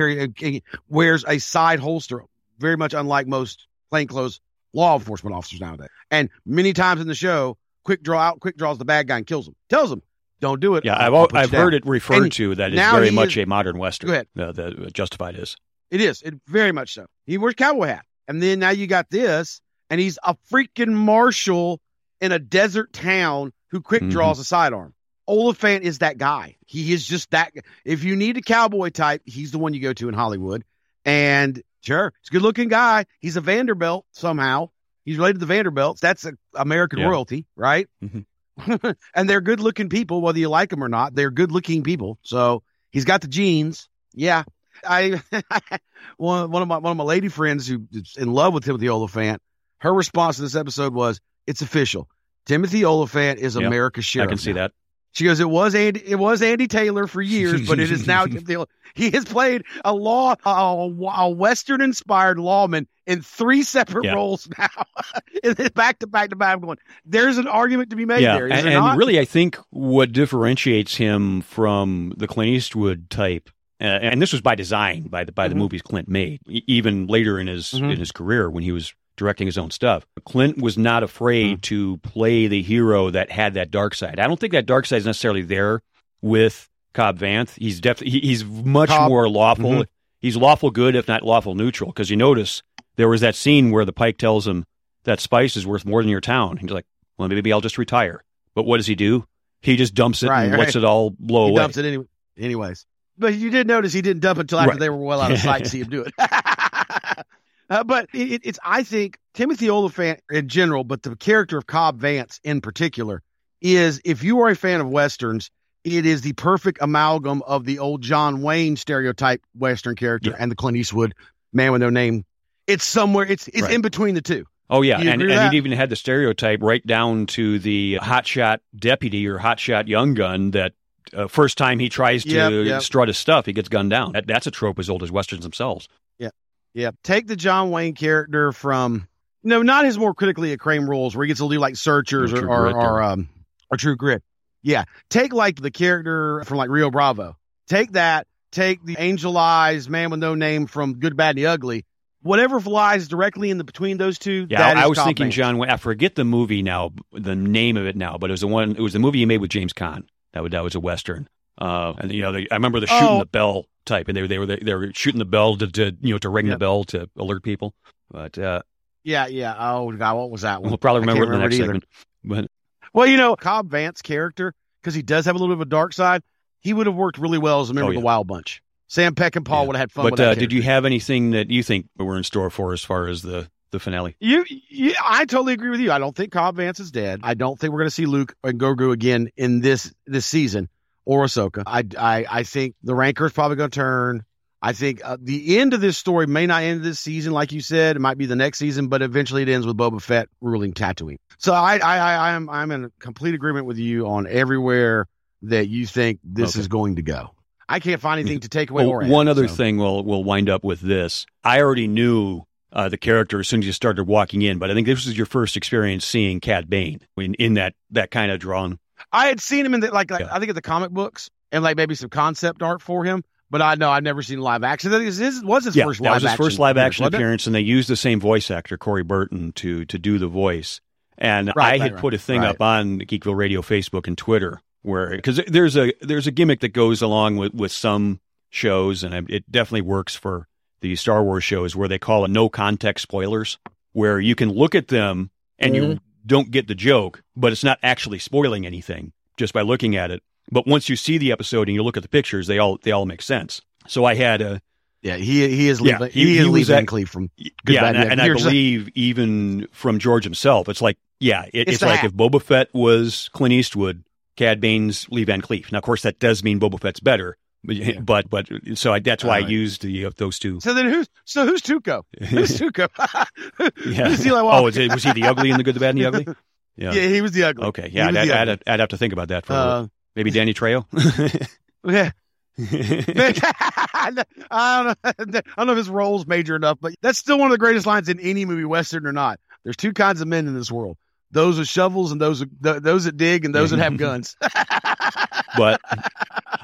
wears a side holster, very much unlike most plainclothes law enforcement officers nowadays. And many times in the show, quick draws the bad guy and kills him. Tells him, don't do it. Yeah, I've heard it referred to that is very much a modern Western. Go ahead. The Justified is. It is. It very much so. He wears cowboy hat. And then now you got this, and he's a freaking marshal in a desert town who quick draws a sidearm. Oliphant is that guy. He is just that. If you need a cowboy type, he's the one you go to in Hollywood. And sure, he's a good looking guy. He's a Vanderbilt somehow. He's related to the Vanderbilts. That's American royalty, right? Mm-hmm. And they're good looking people, whether you like them or not. They're good looking people. So he's got the genes. Yeah. One of my lady friends who's in love with Timothy Oliphant, her response to this episode was, "It's official. Timothy Oliphant is America's sheriff." I can see that. She goes, "It was Andy Taylor for years, but it is now Timothy. He has played a Western-inspired lawman in three separate roles now, back to back to back." I'm going, there's an argument to be made there, and really, I think what differentiates him from the Clint Eastwood type. And this was by design, by the movies Clint made, even later in his career when he was directing his own stuff. Clint was not afraid to play the hero that had that dark side. I don't think that dark side is necessarily there with Cobb Vanth. He's definitely he's much more lawful. Mm-hmm. He's lawful good, if not lawful neutral, because you notice there was that scene where the Pike tells him that spice is worth more than your town. He's like, well, maybe I'll just retire. But what does he do? He just dumps it and lets it all blow away. He dumps it anyways. But you did notice he didn't dump it until after they were well out of sight to see him do it. But I think Timothy Oliphant in general, but the character of Cobb Vanth in particular is, if you are a fan of Westerns, it is the perfect amalgam of the old John Wayne stereotype Western character and the Clint Eastwood man with no name. It's somewhere, it's in between the two. Oh, yeah. And it even had the stereotype right down to the hotshot deputy or hotshot young gun that first time he tries to strut his stuff, he gets gunned down. That's a trope as old as Westerns themselves. Yeah. Yeah. Take the John Wayne character from, not his more critically acclaimed roles where he gets to do like Searchers or True Grit. Yeah. Take like the character from like Rio Bravo. Take that. Take the Angel Eyes man with no name from Good, Bad, and the Ugly. Whatever lies directly between those two. Yeah, that I was thinking Cobb Vanth. John Wayne. I forget the movie now, the name of it now, but it was the movie he made with James Caan. That was a Western. And I remember the shooting the bell type, and they were shooting the bell to ring the bell to alert people. But oh God, what was that one? We'll probably remember it in the next segment. But Cobb Vanth's character, because he does have a little bit of a dark side, he would have worked really well as a member of the Wild Bunch. Sam Peckinpah would have had fun. But with that did you have anything that you think we're in store for as far as the finale? I totally agree with you. I don't think Cobb Vanth is dead. I don't think we're going to see Luke and Grogu again in this season or Ahsoka. I think the rancor is probably going to turn. I think the end of this story may not end this season, like you said. It might be the next season, but eventually it ends with Boba Fett ruling Tatooine. So I'm in complete agreement with you on everywhere that you think this is going to go. I can't find anything to take away. Well, one other thing we'll wind up with this. I already knew the character as soon as you started walking in, but I think this was your first experience seeing Cad Bane in that kind of drawing. I had seen him in I think at the comic books and like maybe some concept art for him, but I've never seen live action. This was his first live action. That was his first live action appearance, and they used the same voice actor, Corey Burton, to do the voice. And I had put a thing up on Geekville Radio Facebook and Twitter where, because there's a gimmick that goes along with some shows, and it definitely works for the Star Wars shows, where they call it no context spoilers, where you can look at them and you don't get the joke, but it's not actually spoiling anything just by looking at it. But once you see the episode and you look at the pictures, they all make sense. So I had a I believe even from George himself, it's like it's like if Boba Fett was Clint Eastwood, Cad Bane's Lee Van Cleef. Now, of course, that does mean Boba Fett's better, but so that's why I used those two. So then who's Tuco? Who's Tuco? Who's Eli Wallach? Was he the ugly and the good, the bad, and the ugly? Yeah, he was the ugly. Okay, yeah, I'd have to think about that for a little. Maybe Danny Trejo. Yeah. I don't know if his role's major enough, but that's still one of the greatest lines in any movie, Western or not. There's two kinds of men in this world: those with shovels and those that dig, and those that have guns. But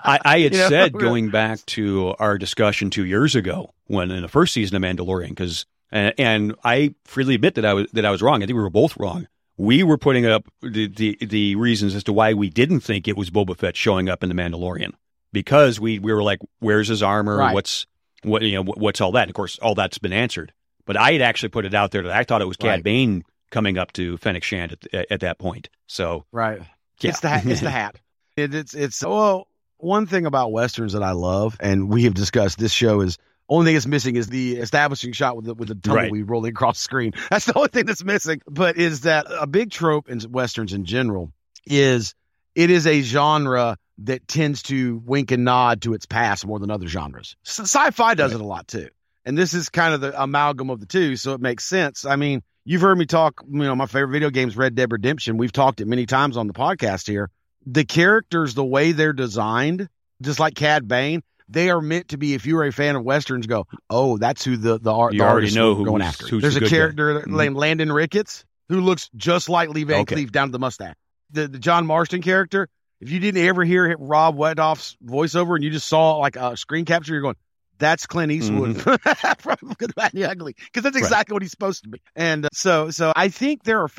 I had said going back to our discussion 2 years ago, when in the first season of Mandalorian, because I freely admit that I was wrong. I think we were both wrong. We were putting up the reasons as to why we didn't think it was Boba Fett showing up in the Mandalorian. Because we were like, where's his armor? Right. What's all that? And of course, all that's been answered. But I had actually put it out there that I thought it was Cad Bane coming up to Fennec Shand at that point. So right, yeah. It's the hat. It's one thing about Westerns that I love, and we have discussed this show is only thing it's missing is the establishing shot with the tumbleweed rolling across the screen. That's the only thing that's missing. But is that a big trope in Westerns in general? It is a genre that tends to wink and nod to its past more than other genres. Sci-fi does it a lot too. And this is kind of the amalgam of the two, so it makes sense. I mean, you've heard me talk, my favorite video game's Red Dead Redemption. We've talked it many times on the podcast here. The characters, the way they're designed, just like Cad Bane, they are meant to be, if you're a fan of Westerns, go, oh, that's who the artist we're going after. There's a character named Landon Ricketts who looks just like Lee Van Cleef down to the mustache. The John Marston character, if you didn't ever hear Rob Wettoff's voiceover and you just saw like a screen capture, you're going, that's Clint Eastwood from Good, Bad, and Ugly, because that's exactly what he's supposed to be. And so I think there are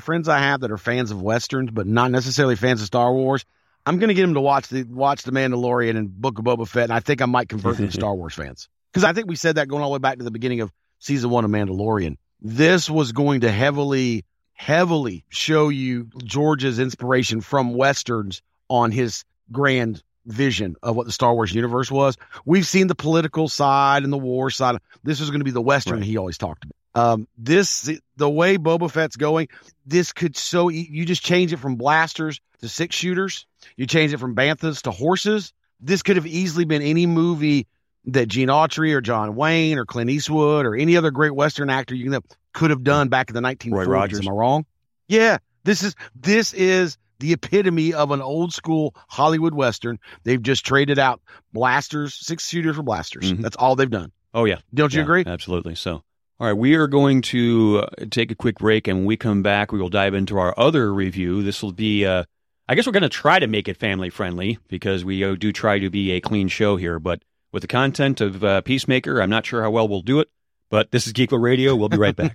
friends I have that are fans of Westerns, but not necessarily fans of Star Wars. I'm going to get them to watch the Mandalorian and Book of Boba Fett, and I think I might convert them to Star Wars fans, because I think we said that going all the way back to the beginning of season one of Mandalorian. This was going to heavily show you George's inspiration from Westerns on his grand vision of what the Star Wars universe was. We've seen the political side and the war side. This is going to be the Western he always talked about. The way Boba Fett's going, this could you just change it from blasters to 6-shooters. You change it from banthas to horses. This could have easily been any movie that Gene Autry or John Wayne or Clint Eastwood or any other great Western actor you can could have done back in the 1940s. Roy Rogers. Am I wrong? Yeah. This is the epitome of an old school Hollywood Western. They've just traded out blasters, 6-shooters for blasters. Mm-hmm. That's all they've done. Oh, yeah. Don't you agree? Absolutely. So, all right, we are going to take a quick break, and when we come back, we will dive into our other review. This will be, I guess we're going to try to make it family-friendly, because we do try to be a clean show here, but with the content of Peacemaker, I'm not sure how well we'll do it. But this is Geekville Radio. We'll be right back.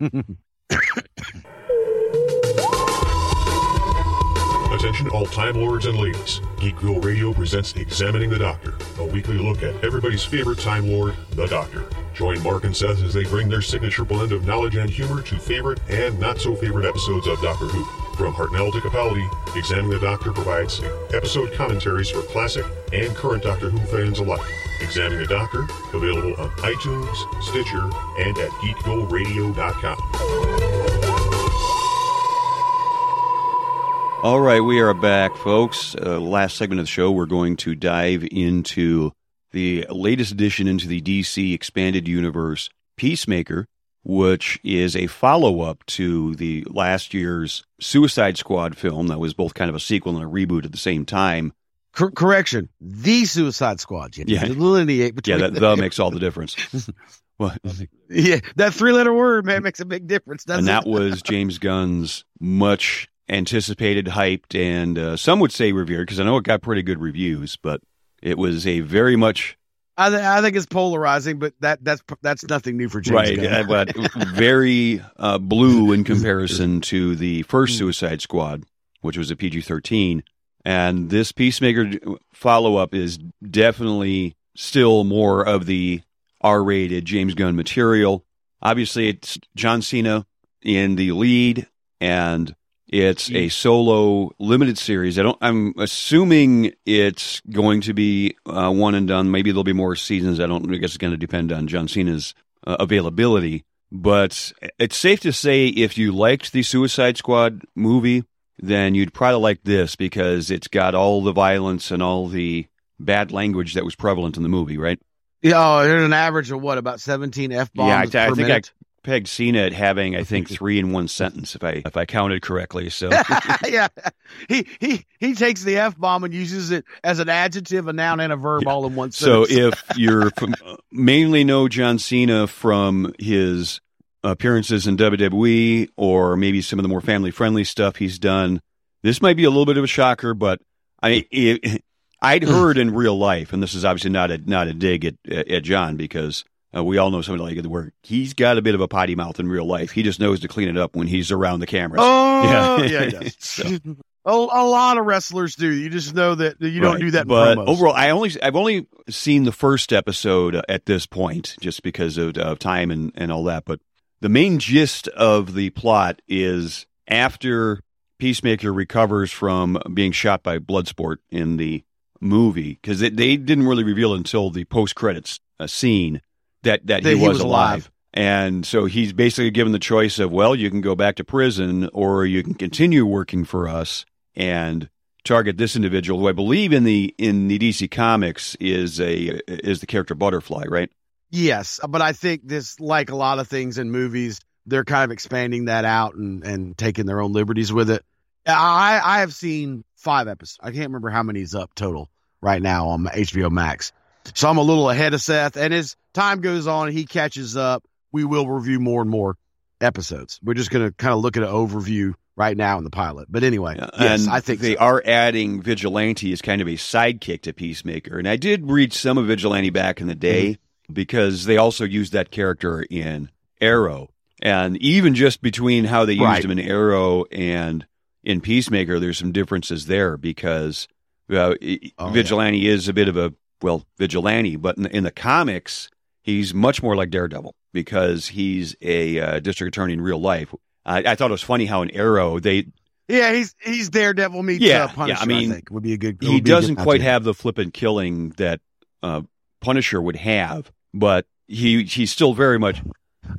Attention all Time Lords and ladies. Geekville Radio presents Examining the Doctor, a weekly look at everybody's favorite Time Lord, the Doctor. Join Mark and Seth as they bring their signature blend of knowledge and humor to favorite and not-so-favorite episodes of Doctor Who. From Hartnell to Capaldi, Examining the Doctor provides episode commentaries for classic and current Doctor Who fans alike. Examining the Doctor, available on iTunes, Stitcher, and at geekvilleradio.com. All right, we are back, folks. Last segment of the show, we're going to dive into the latest edition into the DC Expanded Universe, Peacemaker, which is a follow-up to the last year's Suicide Squad film that was both kind of a sequel and a reboot at the same time. Correction, the Suicide Squad. Delineate between that makes all the difference. Well, that three-letter word, man, makes a big difference, doesn't it? And that was James Gunn's much anticipated, hyped, and some would say revered, because I know it got pretty good reviews, but it was a very much... I think it's polarizing, but that's nothing new for James Gunn. Right, but very blue in comparison to the first Suicide Squad, which was a PG-13. And this Peacemaker follow-up is definitely still more of the R-rated James Gunn material. Obviously, it's John Cena in the lead, and it's a solo limited series. I'm assuming it's going to be one and done. Maybe there'll be more seasons. I guess it's going to depend on John Cena's availability. But it's safe to say if you liked the Suicide Squad movie, then you'd probably like this because it's got all the violence and all the bad language that was prevalent in the movie, right? Yeah, there's an average of, what, about 17 F-bombs per minute? I think I pegged Cena at having, I think, 3 in one sentence, if I counted correctly. So yeah, he takes the F-bomb and uses it as an adjective, a noun, and a verb all in one sentence. So if you're mainly know John Cena from his appearances in WWE or maybe some of the more family-friendly stuff he's done, this might be a little bit of a shocker, but I'd heard in real life, and this is obviously not a dig at John, because we all know somebody like it where he's got a bit of a potty mouth in real life. He just knows to clean it up when he's around the cameras. Oh, yeah, he does. A lot of wrestlers do. You just know that you don't do that. But promos. Overall, I've only seen the first episode at this point, just because of time and all that. But the main gist of the plot is after Peacemaker recovers from being shot by Bloodsport in the movie, because they didn't really reveal until the post-credits scene that he was alive. And so he's basically given the choice of, well, you can go back to prison or you can continue working for us and target this individual, who I believe in the DC Comics is the character Butterfly, right? Yes, but I think this, like a lot of things in movies, they're kind of expanding that out and taking their own liberties with it. I have seen 5 episodes. I can't remember how many's up total right now on HBO Max. So I'm a little ahead of Seth, and as time goes on, he catches up. We will review more and more episodes. We're just going to kind of look at an overview right now in the pilot. But anyway, yes, I think they are adding Vigilante as kind of a sidekick to Peacemaker. And I did read some of Vigilante back in the day because they also used that character in Arrow. And even just between how they used him in Arrow and in Peacemaker, there's some differences there because Vigilante is a bit of a, vigilante, but in the comics, he's much more like Daredevil because he's a district attorney in real life. I thought it was funny how in Arrow they... Yeah, he's Daredevil meets Punisher, I think. Would be a good, he doesn't quite have the flippant killing that Punisher would have, but he's still very much...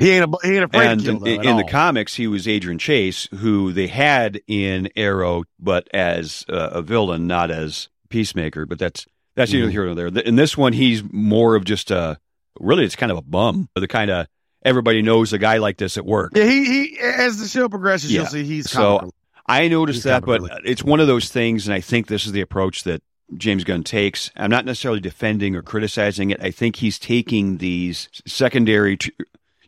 He ain't afraid to kill, though, in the comics, he was Adrian Chase, who they had in Arrow, but as a villain, not as Peacemaker. But that's neither here nor there. In this one, he's more of just it's kind of a bum. The kind of everybody knows a guy like this at work. Yeah, he as the show progresses, you'll see he's comical. So I noticed that, but it's one of those things, and I think this is the approach that James Gunn takes. I'm not necessarily defending or criticizing it. I think he's taking these secondary...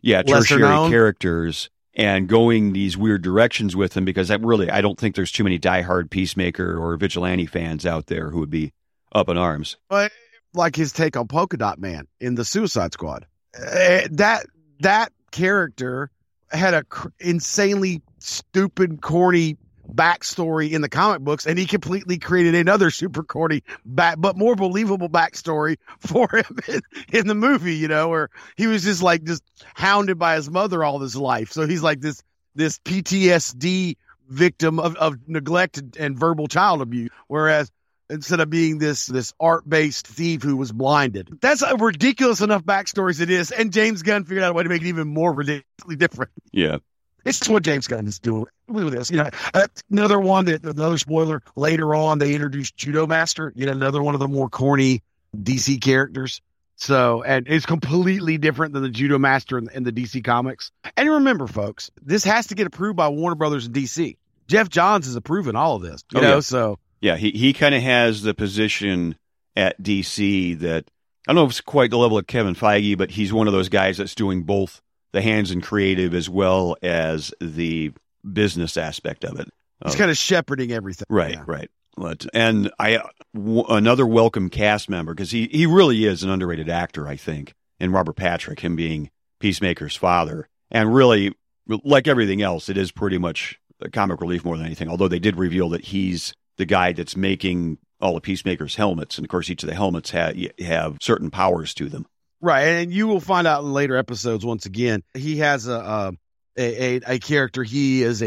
tertiary characters and going these weird directions with them, because I don't think there's too many diehard Peacemaker or Vigilante fans out there who would be up in arms. But like his take on Polka Dot Man in The Suicide Squad, that character had a insanely stupid, corny backstory in the comic books, and he completely created another super corny but more believable backstory for him in the movie, where he was just hounded by his mother all his life. So he's like this PTSD victim of neglect and verbal child abuse, whereas instead of being this art-based thief who was blinded. That's a ridiculous enough backstory as it is, and James Gunn figured out a way to make it even more ridiculously different. Yeah. It's what James Gunn is doing with this. Another spoiler, later on they introduced Judo Master, another one of the more corny DC characters. So, and it's completely different than the Judo Master in the DC Comics. And remember, folks, this has to get approved by Warner Brothers in DC. Jeff Johns is approving all of this, so. Yeah, he kind of has the position at DC that, I don't know if it's quite the level of Kevin Feige, but he's one of those guys that's doing both the hands and creative as well as the business aspect of it. He's kind of shepherding everything. Right, yeah. Right. And another welcome cast member, because he really is an underrated actor, I think, and Robert Patrick, him being Peacemaker's father. And really, like everything else, it is pretty much a comic relief more than anything, although they did reveal that he's the guy that's making all of Peacemaker's helmets. And, of course, each of the helmets have certain powers to them. Right, and you will find out in later episodes. Once again, he has a character. He is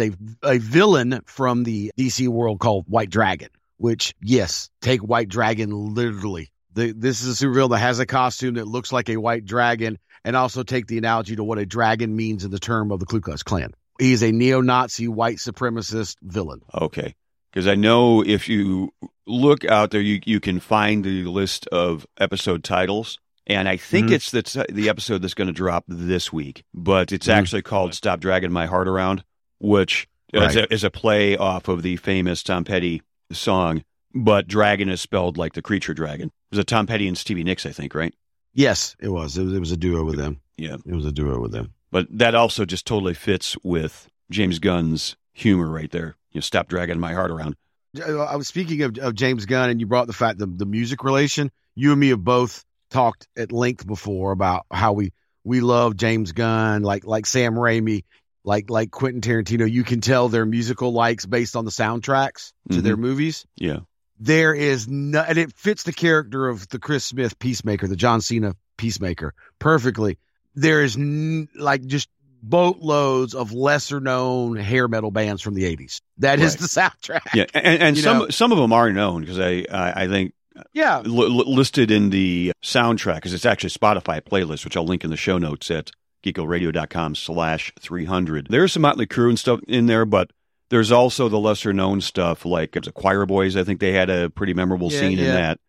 a villain from the DC world called White Dragon. Which, yes, take White Dragon literally. This is a supervillain that has a costume that looks like a white dragon, and also take the analogy to what a dragon means in the term of the Ku Klux Klan. He's a neo-Nazi white supremacist villain. Okay. Because I know if you look out there, you can find the list of episode titles. And I think it's the episode that's going to drop this week. But it's actually called Stop Dragging My Heart Around, which is a play off of the famous Tom Petty song. But dragon is spelled like the creature dragon. It was a Tom Petty and Stevie Nicks, I think, right? Yes, it was. It was a duo with them. Yeah. It was a duo with them. But that also just totally fits with James Gunn's humor right there. You know, stop dragging my heart around. I was speaking of James Gunn, and you brought the fact that the music relation. You and me have both talked at length before about how we love James Gunn, like Sam Raimi, like Quentin Tarantino. You can tell their musical likes based on the soundtracks to their movies. Yeah. There is no, and it fits the character of the Chris Smith Peacemaker, the John Cena Peacemaker perfectly. There is just boatloads of lesser known hair metal bands from the 80s. That is the soundtrack. Yeah. And some of them are known because I think listed in the soundtrack because it's actually Spotify playlist, which I'll link in the show notes at geekvilleradio.com/300. There's some Motley Crue and stuff in there, but there's also the lesser known stuff like the Choir Boys. I think they had a pretty memorable scene in that.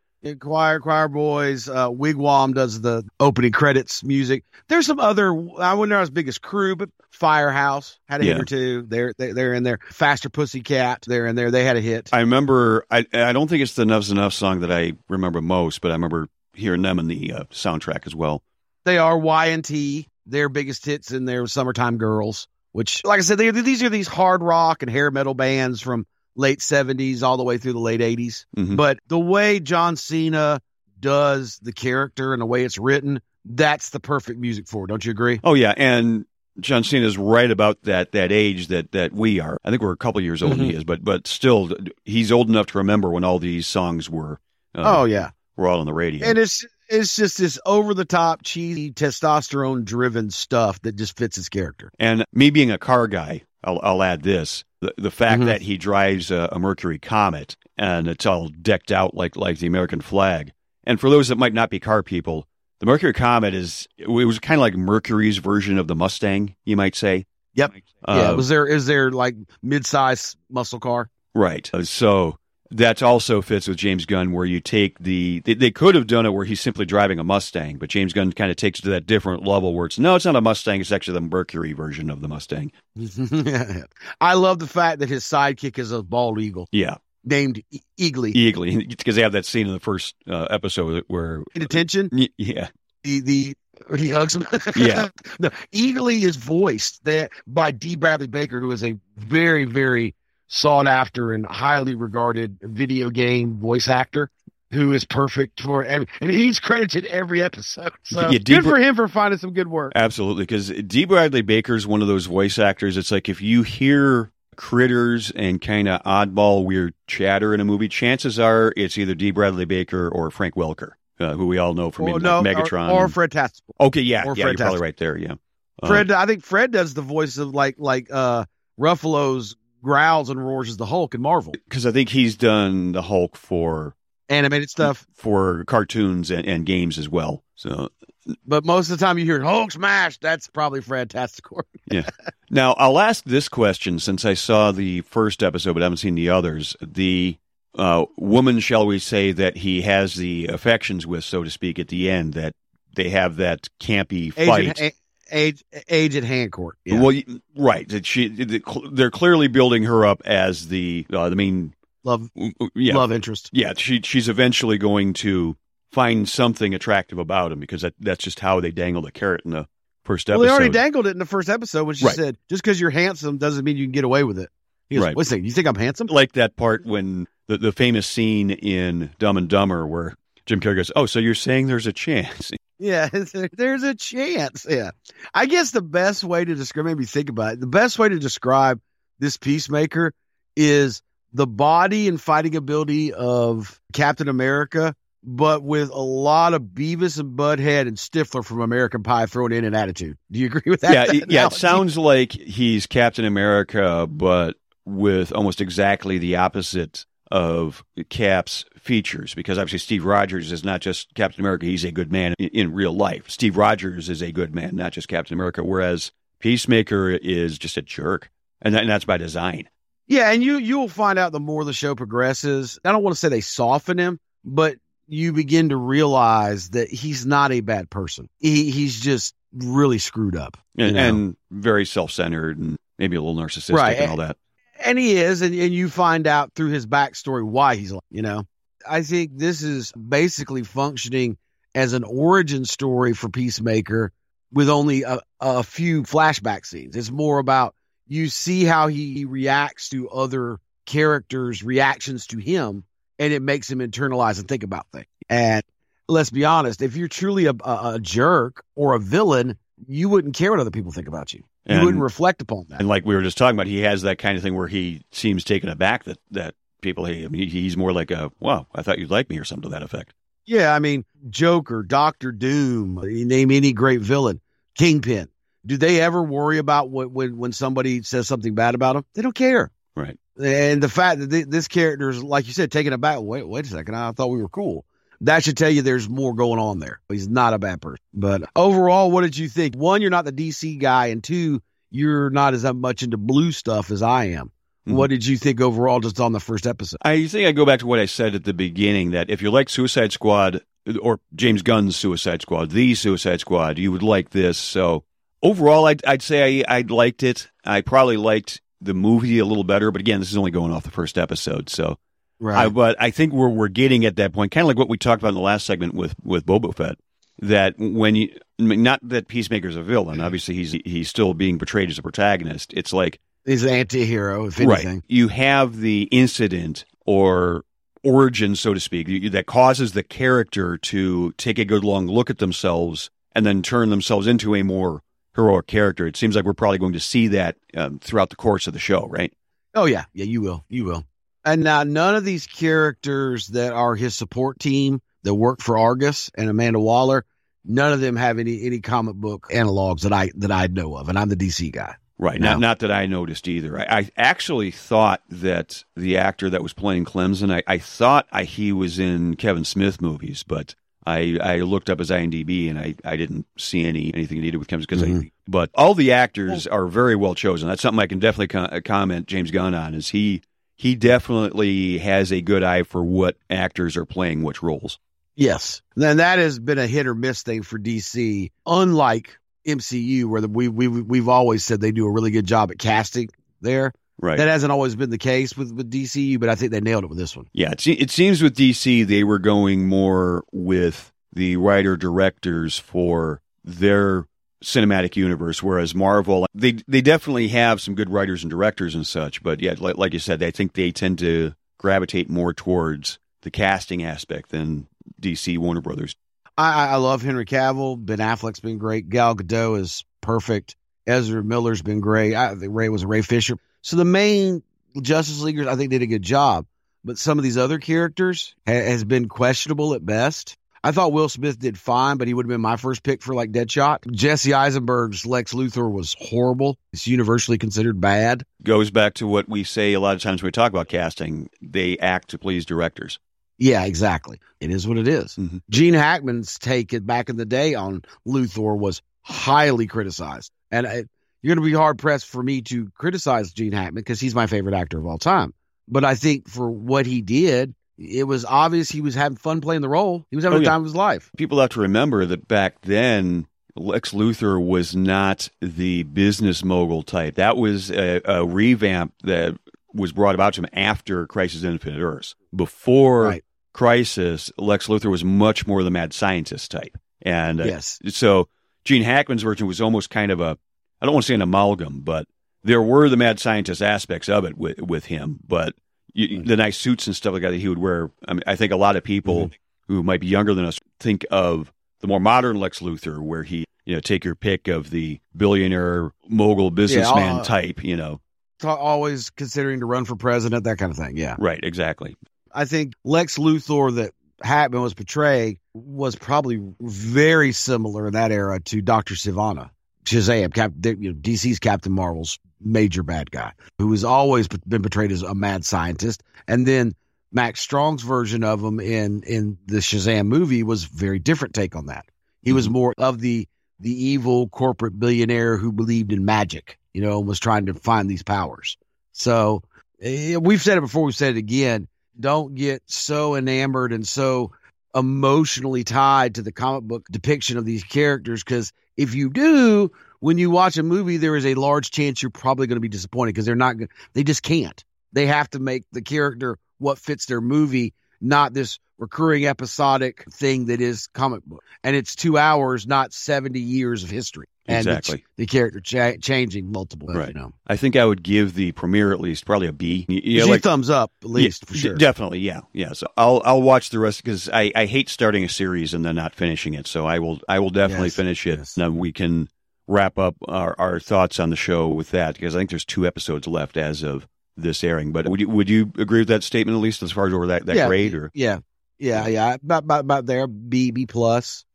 Choir Boys, Wigwam does the opening credits music. There's some other, I wouldn't know as big as Crew, but Firehouse had a hit or two. They're in there. Faster Pussycat, they're in there. They had a hit. I remember, I don't think it's the Enough's Enough song that I remember most, but I remember hearing them in the soundtrack as well. They are Y&T, their biggest hits in their Summertime Girls, which, like I said, these are these hard rock and hair metal bands from late 70s all the way through the late 80s. Mm-hmm. But the way John Cena does the character and the way it's written, that's the perfect music for it. Don't you agree? Oh, yeah. And John Cena's right about that age that we are. I think we're a couple years old than he is, but still, he's old enough to remember when all these songs were all on the radio. And it's just this over-the-top, cheesy, testosterone-driven stuff that just fits his character. And me being a car guy, I'll add this. The fact that he drives a Mercury Comet and it's all decked out like the American flag. And for those that might not be car people, the Mercury Comet it was kind of like Mercury's version of the Mustang, you might say. Yep. Yeah. Is there like mid-size muscle car? Right. So that also fits with James Gunn, where you take they could have done it where he's simply driving a Mustang, but James Gunn kind of takes it to that different level where it's not a Mustang. It's actually the Mercury version of the Mustang. I love the fact that his sidekick is a bald eagle. Yeah. Named Eagly. Eagly, because they have that scene in the first episode where in detention. Yeah. He hugs him. Yeah. No, Eagly is voiced by D. Bradley Baker, who is a very, very sought after and highly regarded video game voice actor who is perfect for every, and he's credited every episode. So good for him for finding some good work. Absolutely. Because D. Bradley Baker is one of those voice actors. It's like if you hear critters and kind of oddball weird chatter in a movie, chances are it's either D. Bradley Baker or Frank Welker, who we all know from Megatron. Or Fred Taskman. Okay. Yeah. Or Fred Taskman. Probably right there. Yeah. Fred, I think Fred does the voice of like Ruffalo's growls and roars as the Hulk in Marvel. Because I think he's done the Hulk for animated stuff, for cartoons and games as well. So, but most of the time you hear Hulk smash, that's probably Fantasticor. Yeah. Now I'll ask this question since I saw the first episode, but I haven't seen the others. The woman, shall we say, that he has the affections with, so to speak, at the end, that they have that campy fight. Agent Hancourt. Yeah. Well, right. They're clearly building her up as the main love interest. Yeah, she's eventually going to find something attractive about him because that's just how they dangle the carrot in the first episode. Well, they already dangled it in the first episode when she said, "Just because you're handsome doesn't mean you can get away with it." He goes, "Wait a second, you think I'm handsome?" Like that part when the famous scene in Dumb and Dumber where Jim Carrey goes, "Oh, so you're saying there's a chance." Yeah, there's a chance. Yeah. I guess the best way to describe, maybe think about it, the best way to describe this Peacemaker is the body and fighting ability of Captain America, but with a lot of Beavis and Butthead and Stifler from American Pie thrown in an attitude. Do you agree with that? Yeah, it sounds like he's Captain America, but with almost exactly the opposite of Cap's features, because obviously Steve Rogers is not just Captain America, he's a good man in real life. Steve Rogers is a good man, not just Captain America, whereas Peacemaker is just a jerk, and that's by design. Yeah, and you'll find out the more the show progresses. I don't want to say they soften him, but you begin to realize that he's not a bad person. He's just really screwed up. And very self-centered and maybe a little narcissistic, right, and all that. And he is, and you find out through his backstory why he's like, you know. I think this is basically functioning as an origin story for Peacemaker with only a few flashback scenes. It's more about, you see how he reacts to other characters' reactions to him, and it makes him internalize and think about things. And let's be honest, if you're truly a jerk or a villain, you wouldn't care what other people think about you. You wouldn't reflect upon that. And like we were just talking about, he has that kind of thing where he seems taken aback that people hate him. He's more like a, wow, I thought you'd like me, or something to that effect. Yeah, I mean, Joker, Dr. Doom, you name any great villain, Kingpin. Do they ever worry about when somebody says something bad about them? They don't care. Right. And the fact that this character is, like you said, taking aback. Wait a second. I thought we were cool. That should tell you there's more going on there. He's not a bad person. But overall, what did you think? 1, you're not the DC guy. And 2, you're not as much into blue stuff as I am. Mm-hmm. What did you think overall just on the first episode? I think I go back to what I said at the beginning, that if you like Suicide Squad or James Gunn's Suicide Squad, The Suicide Squad, you would like this. So overall, I'd say I liked it. I probably liked the movie a little better, but again, this is only going off the first episode. So, right. But I think we're getting at that point, kind of like what we talked about in the last segment with Boba Fett, that when you, not that Peacemaker's a villain, obviously he's still being portrayed as a protagonist. It's like he's an anti-hero, if anything. Right. You have the incident or origin, so to speak, that causes the character to take a good long look at themselves and then turn themselves into a more heroic character. It seems like we're probably going to see that throughout the course of the show, right? Oh, yeah. Yeah, you will. And now none of these characters that are his support team that work for Argus and Amanda Waller, none of them have any comic book analogs that I know of. And I'm the DC guy. Right. No. Not that I noticed either. I actually thought that the actor that was playing Clemson, I thought he was in Kevin Smith movies, but I looked up his IMDb, and I didn't see anything needed with Kevin Smith. Mm-hmm. But all the actors are very well chosen. That's something I can definitely comment James Gunn on, is he definitely has a good eye for what actors are playing which roles. Yes. And that has been a hit or miss thing for DC, unlike MCU, where we've always said they do a really good job at casting there. Right. That hasn't always been the case with DCU, but I think they nailed it with this one. Yeah, it seems with DC, they were going more with the writer-directors for their cinematic universe, whereas Marvel, they definitely have some good writers and directors and such, but yeah, like you said, I think they tend to gravitate more towards the casting aspect than DC Warner Brothers. I love Henry Cavill. Ben Affleck's been great. Gal Gadot is perfect. Ezra Miller's been great. Ray Fisher. So the main Justice Leaguers, I think, did a good job. But some of these other characters has been questionable at best. I thought Will Smith did fine, but he would have been my first pick for, like, Deadshot. Jesse Eisenberg's Lex Luthor was horrible. It's universally considered bad. Goes back to what we say a lot of times when we talk about casting. They act to please directors. Yeah, exactly. It is what it is. Mm-hmm. Gene Hackman's take back in the day on Luthor was highly criticized. And you're going to be hard-pressed for me to criticize Gene Hackman because he's my favorite actor of all time. But I think for what he did, it was obvious he was having fun playing the role. He was having the time of his life. People have to remember that back then, Lex Luthor was not the business mogul type. That was a revamp that was brought about to him after Crisis Infinite Earths. Before Crisis, Lex Luthor was much more the mad scientist type. And so Gene Hackman's version was almost kind of a, I don't want to say an amalgam, but there were the mad scientist aspects of it with him. But the nice suits and stuff like that he would wear. I mean, I think a lot of people who might be younger than us think of the more modern Lex Luthor, where he, take your pick of the billionaire mogul businessman type, Always considering to run for president, that kind of thing. Yeah. Right. Exactly. I think Lex Luthor that Hackman was portraying was probably very similar in that era to Dr. Sivana. Shazam, DC's Captain Marvel's major bad guy, who has always been portrayed as a mad scientist. And then Max Strong's version of him in the Shazam movie was a very different take on that. He was more of the the evil corporate billionaire who believed in magic, you know, and was trying to find these powers. So we've said it before, we've said it again. Don't get so enamored and so emotionally tied to the comic book depiction of these characters, because if you do, when you watch a movie, there is a large chance you're probably going to be disappointed because they're not good. They just can't. They have to make the character what fits their movie, not this recurring episodic thing that is comic book. And it's 2 hours, not 70 years of history. And exactly. The character changing multiple. Right. You know. I think I would give the premiere at least probably a B. You know, like, thumbs up at least, yeah, for sure. Definitely, yeah. Yeah. So I'll watch the rest because I hate starting a series and then not finishing it. So I will definitely finish it. Yes. And then we can wrap up our thoughts on the show with that, because I think there's 2 episodes left as of this airing. But would you agree with that statement, at least as far as over that grade? Or yeah, about there, B+.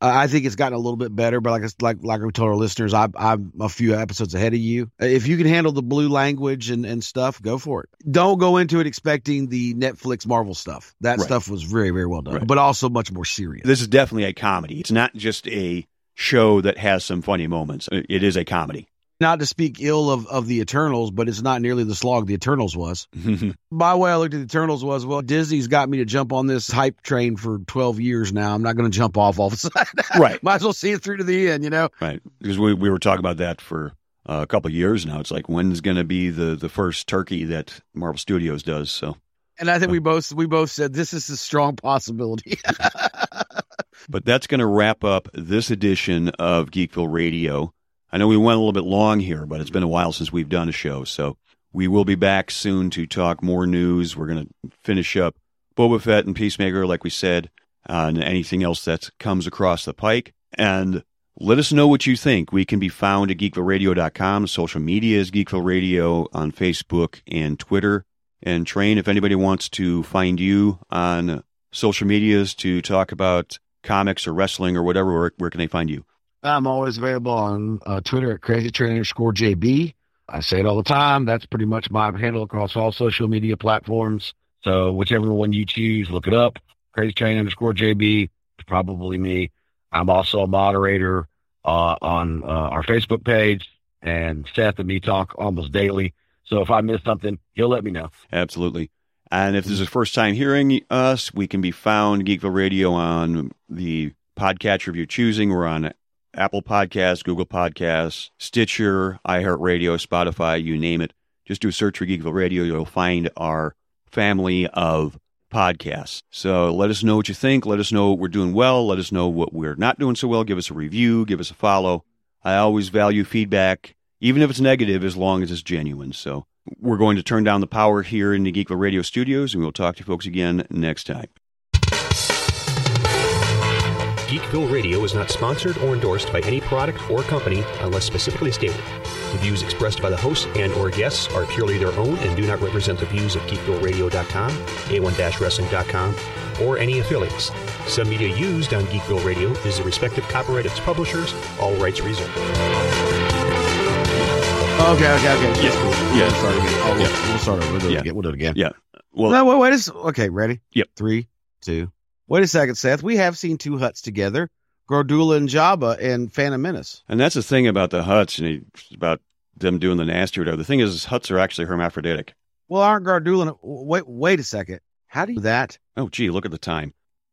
I think it's gotten a little bit better, but like we told our listeners, I'm a few episodes ahead of you. If you can handle the blue language and stuff, go for it. Don't go into it expecting the Netflix Marvel stuff. That stuff was very, very well done, but also much more serious. This is definitely a comedy. It's not just a show that has some funny moments. It is a comedy. Not to speak ill of the Eternals, but it's not nearly the slog the Eternals was. My way I looked at the Eternals was, well, Disney's got me to jump on this hype train for 12 years now. I'm not going to jump off all of a sudden. Right. Might as well see it through to the end, you know? Right. Because we were talking about that for a couple of years now. It's like, when's going to be the first turkey that Marvel Studios does? So. And I think we both said this is a strong possibility. But that's going to wrap up this edition of Geekville Radio. I know we went a little bit long here, but it's been a while since we've done a show. So we will be back soon to talk more news. We're going to finish up Boba Fett and Peacemaker, like we said, and anything else that comes across the pike. And let us know what you think. We can be found at geekvilleradio.com. Social media is Geekville Radio on Facebook and Twitter. And Train, if anybody wants to find you on social medias to talk about comics or wrestling or whatever, where can they find you? I'm always available on Twitter at crazytrain_JB. I say it all the time. That's pretty much my handle across all social media platforms. So whichever one you choose, look it up. crazytrain_JB, probably me. I'm also a moderator on our Facebook page, and Seth and me talk almost daily. So if I miss something, he'll let me know. Absolutely. And if this is the first time hearing us, we can be found, Geekville Radio, on the podcatcher of your choosing. We're on Apple Podcasts, Google Podcasts, Stitcher, iHeartRadio, Spotify, you name it. Just do a search for Geekville Radio. You'll find our family of podcasts. So let us know what you think. Let us know what we're doing well. Let us know what we're not doing so well. Give us a review. Give us a follow. I always value feedback, even if it's negative, as long as it's genuine. So we're going to turn down the power here in the Geekville Radio studios, and we'll talk to folks again next time. Geekville Radio is not sponsored or endorsed by any product or company unless specifically stated. The views expressed by the hosts and or guests are purely their own and do not represent the views of geekvilleradio.com, a1-wrestling.com, or any affiliates. Some media used on Geekville Radio is the respective copyright of its publishers, all rights reserved. Okay. We'll do it again. Yeah. Well, no, okay, ready? Yep. 3, 2. Wait a second, Seth. We have seen 2 huts together, Gordula and Jabba and Phantom Menace. And that's the thing about the huts and about them doing the nasty or whatever. The thing is huts are actually hermaphroditic. Well, aren't Gordula... Wait a second. How do you do that? Oh, gee, look at the time.